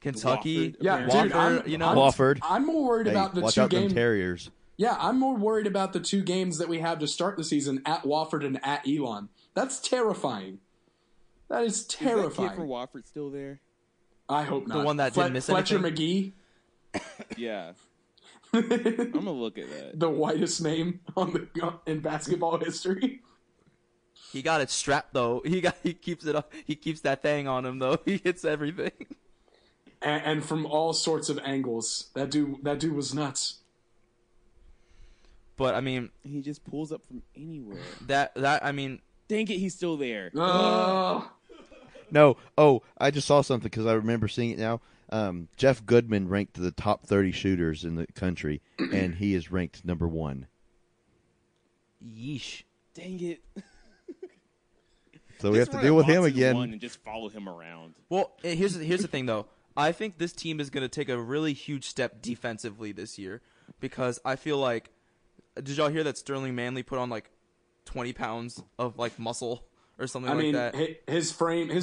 Kentucky. Wofford. Yeah, Wofford. Dude, Wofford. I'm more worried about the 2 games. Terriers. Yeah, I'm more worried about the 2 games that we have to start the season, at Wofford and at Elon. That's terrifying. That is terrifying. Is that kid from Wofford still there? I hope not. The one that didn't miss Fletcher anything? McGee? Yeah. I'm going to look at that. The whitest name in basketball history. He got it strapped, though. He keeps it up. He keeps that thing on him, though. He hits everything. And from all sorts of angles. That dude was nuts. But, I mean... He just pulls up from anywhere. I mean... Dang it, he's still there. No. Oh, I just saw something because I remember seeing it now. Jeff Goodman ranked the top 30 shooters in the country, and he is ranked number 1. Yeesh. Dang it. So we have to deal with him again. And just follow him around. Well, here's the thing, though. I think this team is going to take a really huge step defensively this year because I feel like... Did y'all hear that Sterling Manley put on, like, 20 pounds of, like, muscle or something like that? I mean, his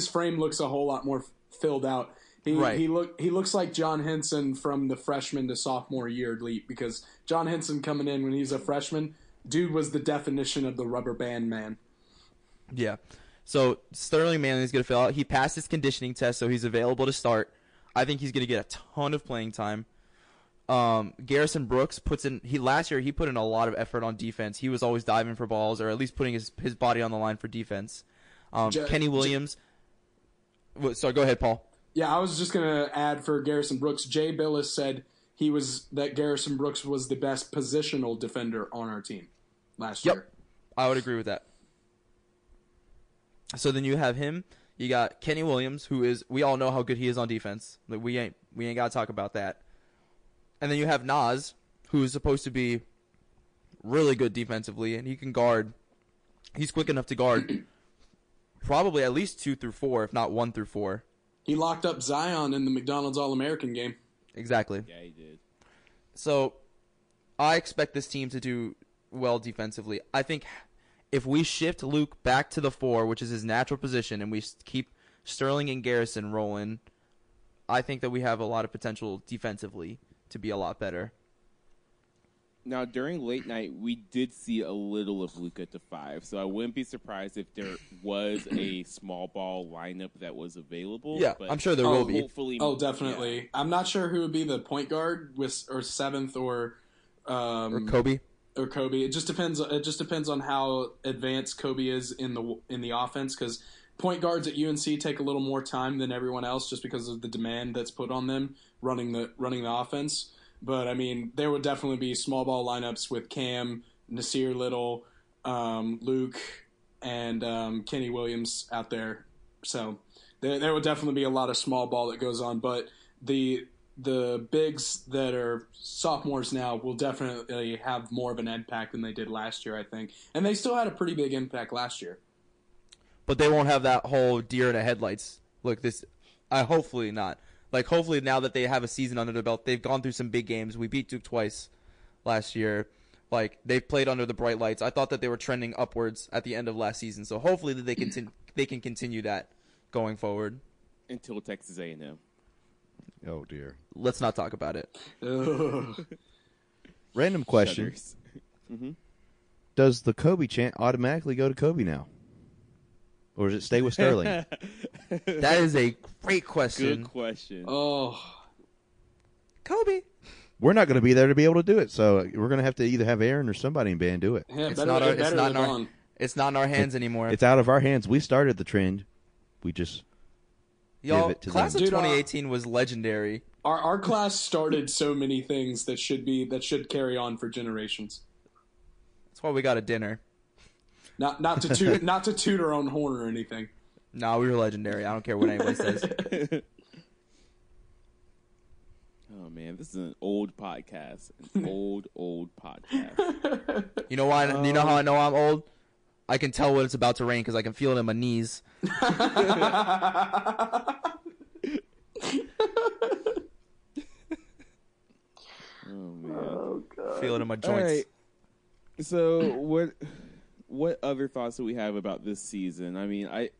frame looks a whole lot more filled out. He looks like John Henson from the freshman to sophomore year leap because John Henson coming in when he's a freshman, dude was the definition of the rubber band man. Yeah. So Sterling Manley's going to fill out. He passed his conditioning test, so he's available to start. I think he's going to get a ton of playing time. Garrison Brooks last year he put in a lot of effort on defense. He was always diving for balls or at least putting his body on the line for defense. Kenny Williams. Sorry, go ahead, Paul. Yeah, I was just going to add for Garrison Brooks. Jay Billis said Garrison Brooks was the best positional defender on our team last year. I would agree with that. So then you have him. You got Kenny Williams, who is, we all know how good he is on defense. Like, we ain't got to talk about that. And then you have Nas, who is supposed to be really good defensively, and he can guard. He's quick enough to guard probably at least 2 through 4, if not 1 through 4. He locked up Zion in the McDonald's All-American game. Exactly. Yeah, he did. So I expect this team to do well defensively. I think if we shift Luke back to the 4, which is his natural position, and we keep Sterling and Garrison rolling, I think that we have a lot of potential defensively to be a lot better. Now, during late night, we did see a little of Luka at the 5, so I wouldn't be surprised if there was a small ball lineup that was available. Yeah, but I'm sure there will be. Hopefully, definitely. Yeah. I'm not sure who would be the point guard or 7th or Kobe. Or Kobe. It just depends on how advanced Kobe is in the offense, because point guards at UNC take a little more time than everyone else just because of the demand that's put on them running the offense. But, I mean, there would definitely be small ball lineups with Cam, Nasir Little, Luke, and Kenny Williams out there. So there would definitely be a lot of small ball that goes on. But the bigs that are sophomores now will definitely have more of an impact than they did last year, I think. And they still had a pretty big impact last year. But they won't have that whole deer in the headlights. Look, hopefully not. Like, hopefully now that they have a season under their belt, they've gone through some big games. We beat Duke twice last year. Like, they've played under the bright lights. I thought that they were trending upwards at the end of last season. So hopefully that they can continue that going forward. Until Texas A&M. Oh, dear. Let's not talk about it. Random question. Mm-hmm. Does the Kobe chant automatically go to Kobe now? Or does it stay with Sterling? That is a great question. Good question. Oh. Kobe. We're not going to be there to be able to do it, so we're going to have to either have Aaron or somebody in band do it. Yeah, it's not in our hands anymore. It's out of our hands. We started the trend. We just give it to class them. Of 2018 was legendary. Our class started so many things that should carry on for generations. That's why we got a dinner. Not to toot our own horn or anything. No, we were legendary. I don't care what anybody says. Oh, man. This is an old podcast. An old podcast. You know why? You know how I know I'm old? I can tell when it's about to rain because I can feel it in my knees. Oh, man. Oh, God. Feel it in my joints. All right. So, What other thoughts do we have about this season? I mean, I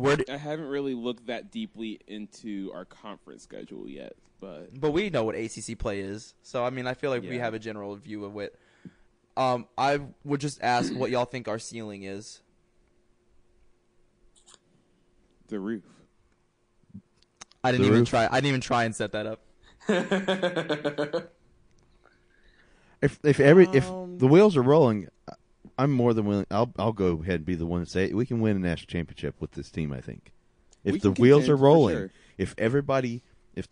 haven't really looked that deeply into our conference schedule yet, but we know what ACC play is, so I mean, I feel like we have a general view of it. I would just ask what y'all think our ceiling is. The roof. I didn't even try and set that up. If the wheels are rolling, I'm more than willing. I'll go ahead and be the one to say it. We can win a national championship with this team. I think if the wheels are rolling, sure. if everybody on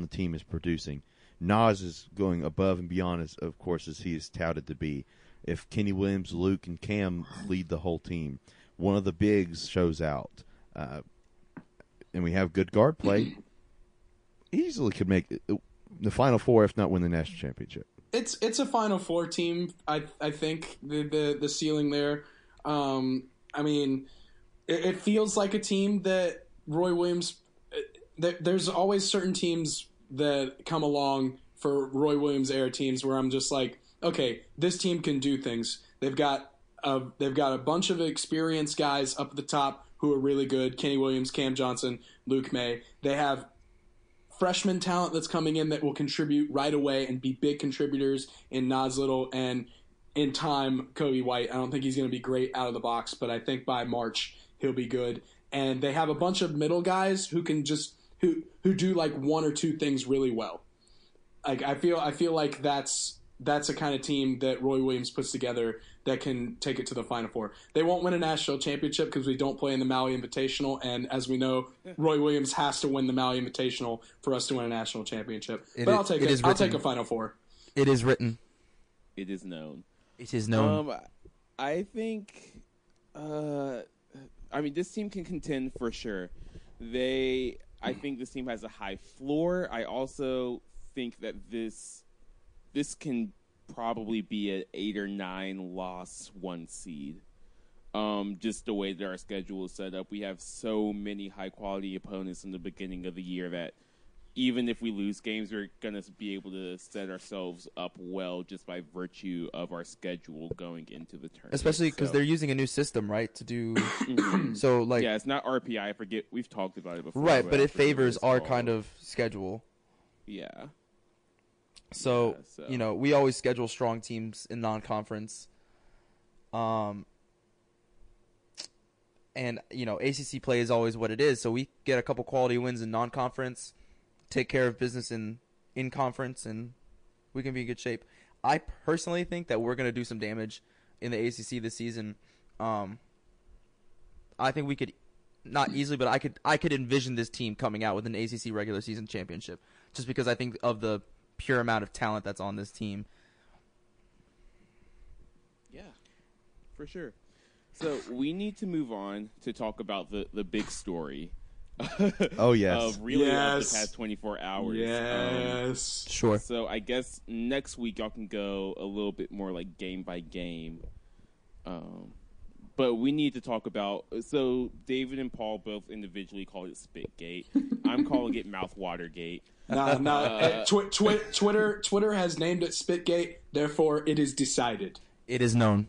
the team is producing, Nas is going above and beyond as he is touted to be. If Kenny Williams, Luke, and Cam lead the whole team, one of the bigs shows out, and we have good guard play, easily could make the Final Four, if not win the national championship. It's a Final Four team. I think the ceiling there. I mean, it feels like a team that Roy Williams. There's always certain teams that come along for Roy Williams era teams where I'm just like, okay, this team can do things. They've got a bunch of experienced guys up at the top who are really good. Kenny Williams, Cam Johnson, Luke May. They have freshman talent that's coming in that will contribute right away and be big contributors in Nas Little and in time Kobe White. I don't think he's going to be great out of the box, but I think by March he'll be good. And they have a bunch of middle guys who can just who do like one or two things really well. Like I feel like that's the kind of team that Roy Williams puts together that can take it to the Final Four. They won't win a national championship because we don't play in the Maui Invitational, and as we know, Roy Williams has to win the Maui Invitational for us to win a national championship. I'll take a Final Four. It is written. It is known. It is known. I think, this team can contend for sure. I think this team has a high floor. I also think that this can probably be an 8 or 9 loss 1 seed. Just the way that our schedule is set up, we have so many high quality opponents in the beginning of the year that even if we lose games, we're going to be able to set ourselves up well just by virtue of our schedule going into the tournament. Especially because they're using a new system, right? To do so, like yeah, it's not RPI. I forget, we've talked about it before, right? But it favors our kind of schedule. Yeah. So, you know, we always schedule strong teams in non-conference. And, you know, ACC play is always what it is. So we get a couple quality wins in non-conference, take care of business in conference, and we can be in good shape. I personally think that we're going to do some damage in the ACC this season. I think we could, not easily, but I could envision this team coming out with an ACC regular season championship just because I think of the pure amount of talent that's on this team. Yeah, for sure. So we need to move on to talk about the big story. Oh, yes. Of the past 24 hours. Yes. Sure. So I guess next week y'all can go a little bit more like game by game. But we need to talk about – so David and Paul both individually called it Spitgate. I'm calling it Mouthwatergate. Twitter has named it Spitgate, therefore it is decided. It is known.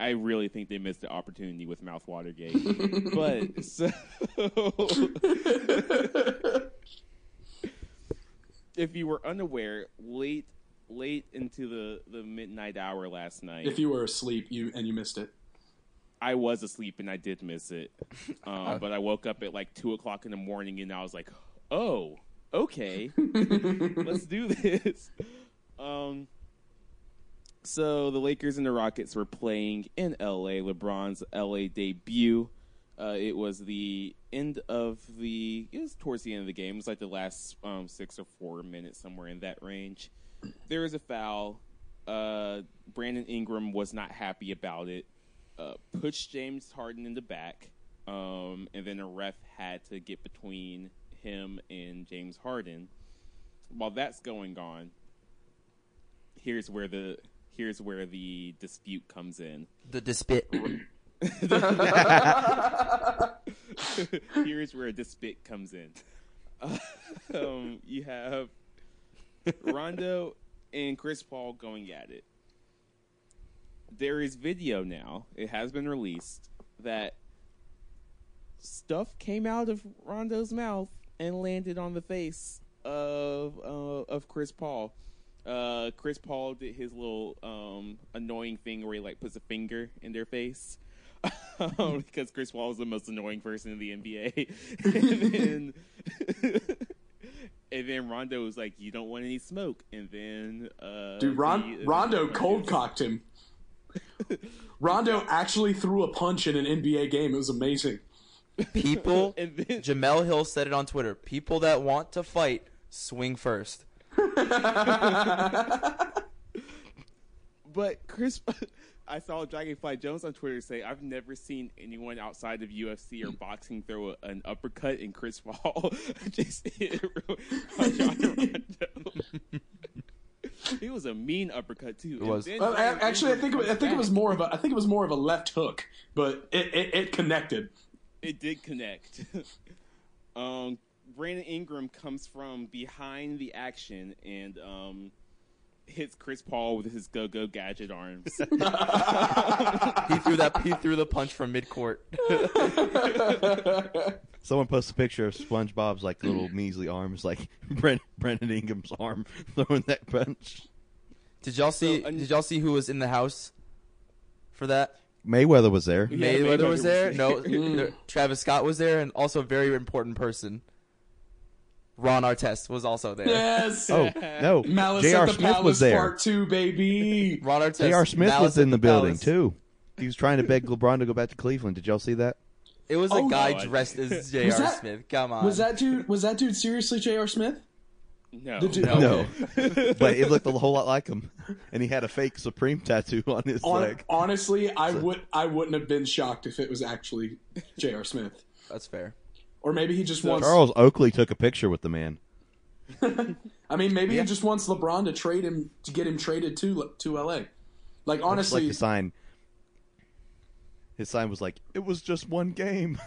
I really think they missed the opportunity with Mouthwatergate. But so if you were unaware, late into the midnight hour last night. If you were asleep and you missed it. I was asleep and I did miss it. But I woke up at like 2:00 in the morning and I was like, oh, okay, let's do this. So the Lakers and the Rockets were playing in LA, LeBron's LA debut. It was towards the end of the game. It was like the last 6 or 4 minutes, somewhere in that range. There was a foul. Brandon Ingram was not happy about it. Pushed James Harden in the back, and then a ref had to get between him and James Harden. While that's going on, here's where the dispute comes in. The dispute. Here's where a dispute comes in. You have Rondo and Chris Paul going at it. There is video now. It has been released that stuff came out of Rondo's mouth and landed on the face of Chris Paul. Chris Paul did his little annoying thing where he like puts a finger in their face. because Chris Paul is the most annoying person in the NBA. And then Rondo was like, you don't want any smoke. And then Rondo cold cocked him. Rondo actually threw a punch in an NBA game. It was amazing. People, Jamel Hill said it on Twitter, people that want to fight, swing first. But Chris, I saw Dragonfly Jones on Twitter say, I've never seen anyone outside of UFC or boxing throw an uppercut in Chris Paul. Just hit Rondo. It was a mean uppercut too. It was. Actually, I think it was more of a left hook, but it connected. It did connect. Brandon Ingram comes from behind the action and hits Chris Paul with his go-go gadget arms. He threw the punch from midcourt. Someone posted a picture of SpongeBob's like little measly arms, like Brandon Ingram's arm throwing that punch. Did y'all see who was in the house for that? Mayweather was there. Yeah, Mayweather was there. No, Travis Scott was there, and also a very important person. Ron Artest was also there. Yes. Oh no, Malice J.R. Smith was there. Part 2, baby. Ron Artest. J.R. Smith was in the building too. He was trying to beg LeBron to go back to Cleveland. Did y'all see that? It was a guy dressed as J.R. Smith. Come on. Was that dude seriously J.R. Smith? No. But it looked a whole lot like him, and he had a fake Supreme tattoo on his leg. Honestly, I wouldn't have been shocked if it was actually J.R. Smith. That's fair. Or maybe he just wants... Charles Oakley took a picture with the man. I mean, maybe he just wants LeBron to trade him, to get him traded to L.A. Like, honestly... Like his sign was like, it was just one game.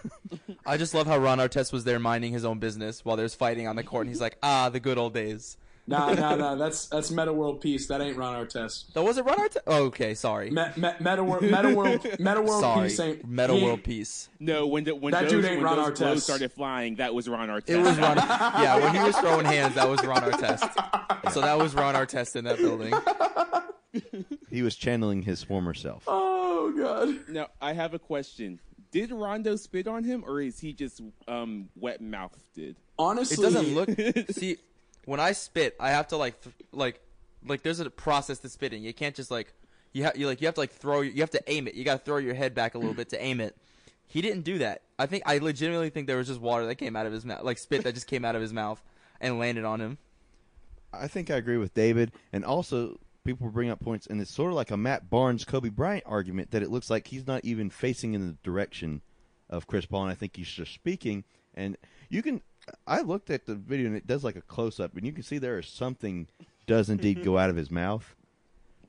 I just love how Ron Artest was there minding his own business while there's fighting on the court, and he's like, the good old days. Nah, that's Meta World Peace. That ain't Ron Artest. That wasn't Ron Artest? Oh, okay, sorry. Meta World Peace. No, when those gloves started flying, that was Ron Artest. It was Ron. Yeah, when he was throwing hands, that was Ron Artest. So that was Ron Artest in that building. He was channeling his former self. Oh, God. Now, I have a question. Did Rondo spit on him, or is he just wet-mouthed? Honestly. It doesn't look... See, when I spit, I have to, like there's a process to spitting. You can't just, like... You have to aim it. You got to throw your head back a little bit to aim it. He didn't do that. I legitimately think there was just water that came out of his mouth. Like, spit that just came out of his mouth and landed on him. I think I agree with David, and also... People bring up points, and it's sort of like a Matt Barnes, Kobe Bryant argument that it looks like he's not even facing in the direction of Chris Paul, and I think he's just speaking. And you can, I looked at the video, and it does like a close up, and you can see there is something does indeed go out of his mouth.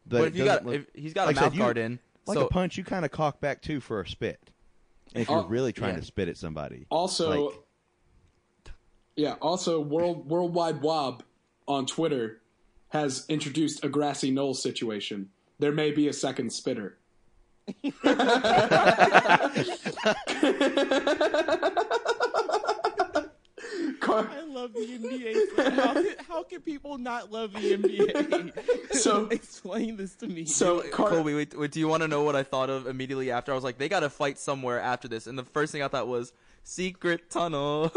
But if you got, look, if he's got like a mouth guard in, like so, a punch, you kind of cock back too for a spit. And if you're really trying to spit at somebody, also, like, also Worldwide Wob on Twitter has introduced a grassy knoll situation. There may be a second spitter. I love the NBA. How can people not love the NBA? So explain this to me. So Colby, wait, do you want to know what I thought of immediately after? I was like, they got to fight somewhere after this, and the first thing I thought was secret tunnel.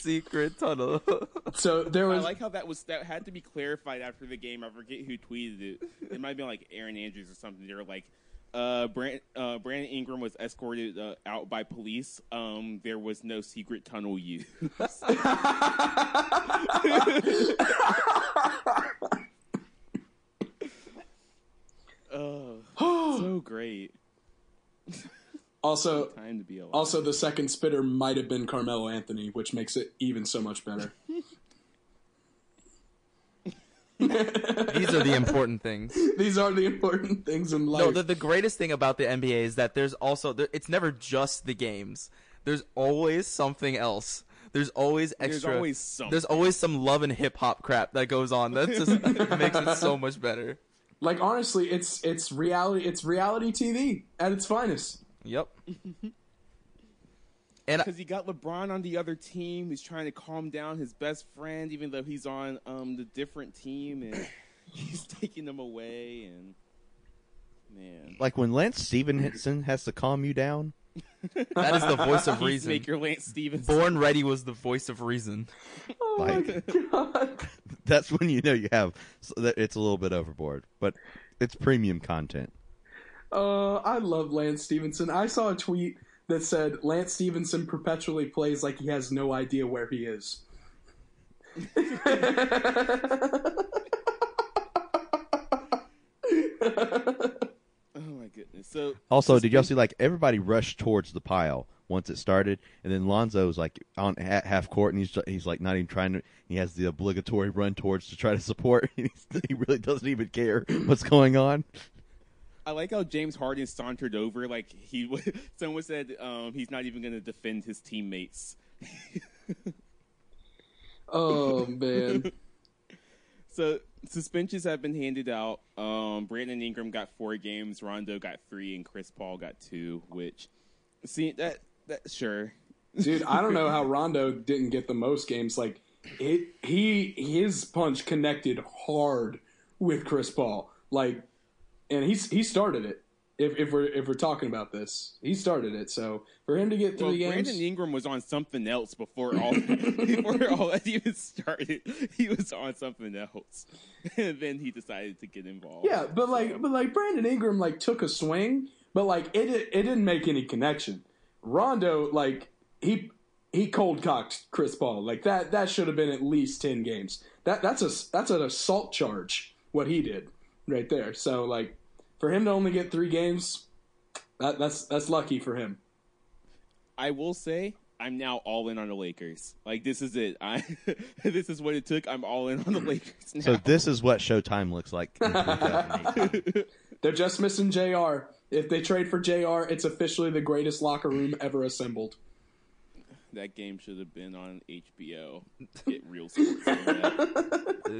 Secret tunnel. So there was. I like how that had to be clarified after the game. I forget who tweeted it. It might be like Aaron Andrews or something. They were like, Brandon Ingram was escorted out by police. There was no secret tunnel used. So great. Also, the second spitter might have been Carmelo Anthony, which makes it even so much better. These are the important things. These are the important things in life. No, the greatest thing about the NBA is that there's also it's never just the games. There's always something else. There's always extra. There's always some love and hip hop crap that goes on. That just makes it so much better. Like honestly, it's reality. It's reality TV at its finest. Yep. Because he got LeBron on the other team. He's trying to calm down his best friend, even though he's on the different team, and he's taking them away. And Man. Like when Lance Stevenson has to calm you down. That is the voice of reason. Make your Lance Stevenson. Born Ready was the voice of reason. Oh like, my God. That's when you know you have. So that it's a little bit overboard, but it's premium content. I love Lance Stevenson. I saw a tweet that said Lance Stevenson perpetually plays like he has no idea where he is. Oh my goodness! So also, did y'all see like everybody rushed towards the pile once it started, and then Lonzo's like on at half court, and he's like not even trying to. He has the obligatory run towards to try to support. He really doesn't even care what's going on. I like how James Harden sauntered over. Like someone said, he's not even going to defend his teammates. Oh man! So. Suspensions have been handed out. Brandon Ingram got 4 games, Rondo got 3, and Chris Paul got 2. Which, see that sure, dude. I don't know how Rondo didn't get the most games. Like his punch connected hard with Chris Paul. Like, and he started it. If we're talking about this, he started it. So for him to get 3 games, Brandon Ingram was on something else before all that even started. He was on something else, and then he decided to get involved. Yeah, but Brandon Ingram like took a swing, but like it didn't make any connection. Rondo like he cold cocked Chris Paul like that should have been at least 10 games. That's an assault charge what he did right there. So like. For him to only get 3 games, that's lucky for him. I will say I'm now all in on the Lakers. Like this is it. This is what it took. I'm all in on the Lakers now. So this is what Showtime looks like. They're just missing JR. If they trade for JR, it's officially the greatest locker room ever assembled. That game should have been on HBO. Get real sports.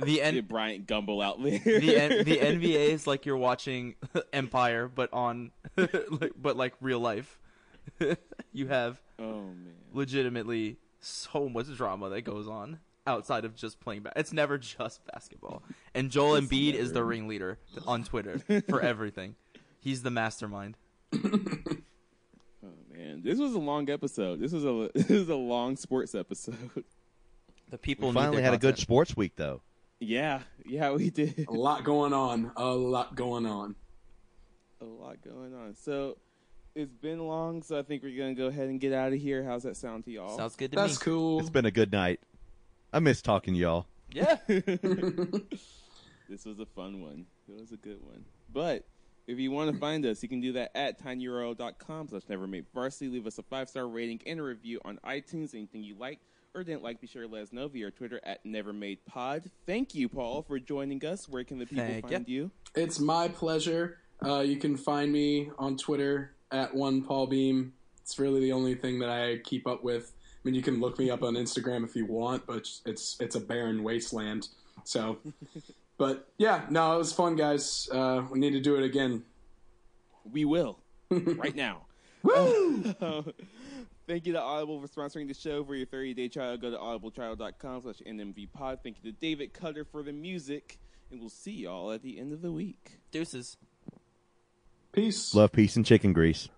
Get Bryant Gumbel out there. The NBA is like you're watching Empire, but on, like real life. You have legitimately so much drama that goes on outside of just playing basketball. It's never just basketball. And Joel Embiid is the ringleader on Twitter for everything. He's the mastermind. Man, this was a long episode. This is a long sports episode. The people we finally had a good sports week, though. Yeah, we did. A lot going on. So it's been long, so I think we're gonna go ahead and get out of here. How's that sound to y'all? Sounds good to me. That's cool. It's been a good night. I miss talking to y'all. Yeah. This was a fun one. It was a good one, but. If you want to find us, you can do that at tinyurl.com/nevermadevarsity. Leave us a 5-star rating and a review on iTunes. Anything you liked or didn't like, be sure to let us know via Twitter at nevermadepod. Thank you, Paul, for joining us. Where can the people find you? It's my pleasure. You can find me on Twitter at @PaulBeam. It's really the only thing that I keep up with. I mean, you can look me up on Instagram if you want, but it's a barren wasteland. So... But, yeah, no, it was fun, guys. We need to do it again. We will. Right now. Woo! Thank you to Audible for sponsoring the show. For your 30-day trial, go to audibletrial.com/NMVpod. Thank you to David Cutter for the music. And we'll see y'all at the end of the week. Deuces. Peace. Love, peace, and chicken grease.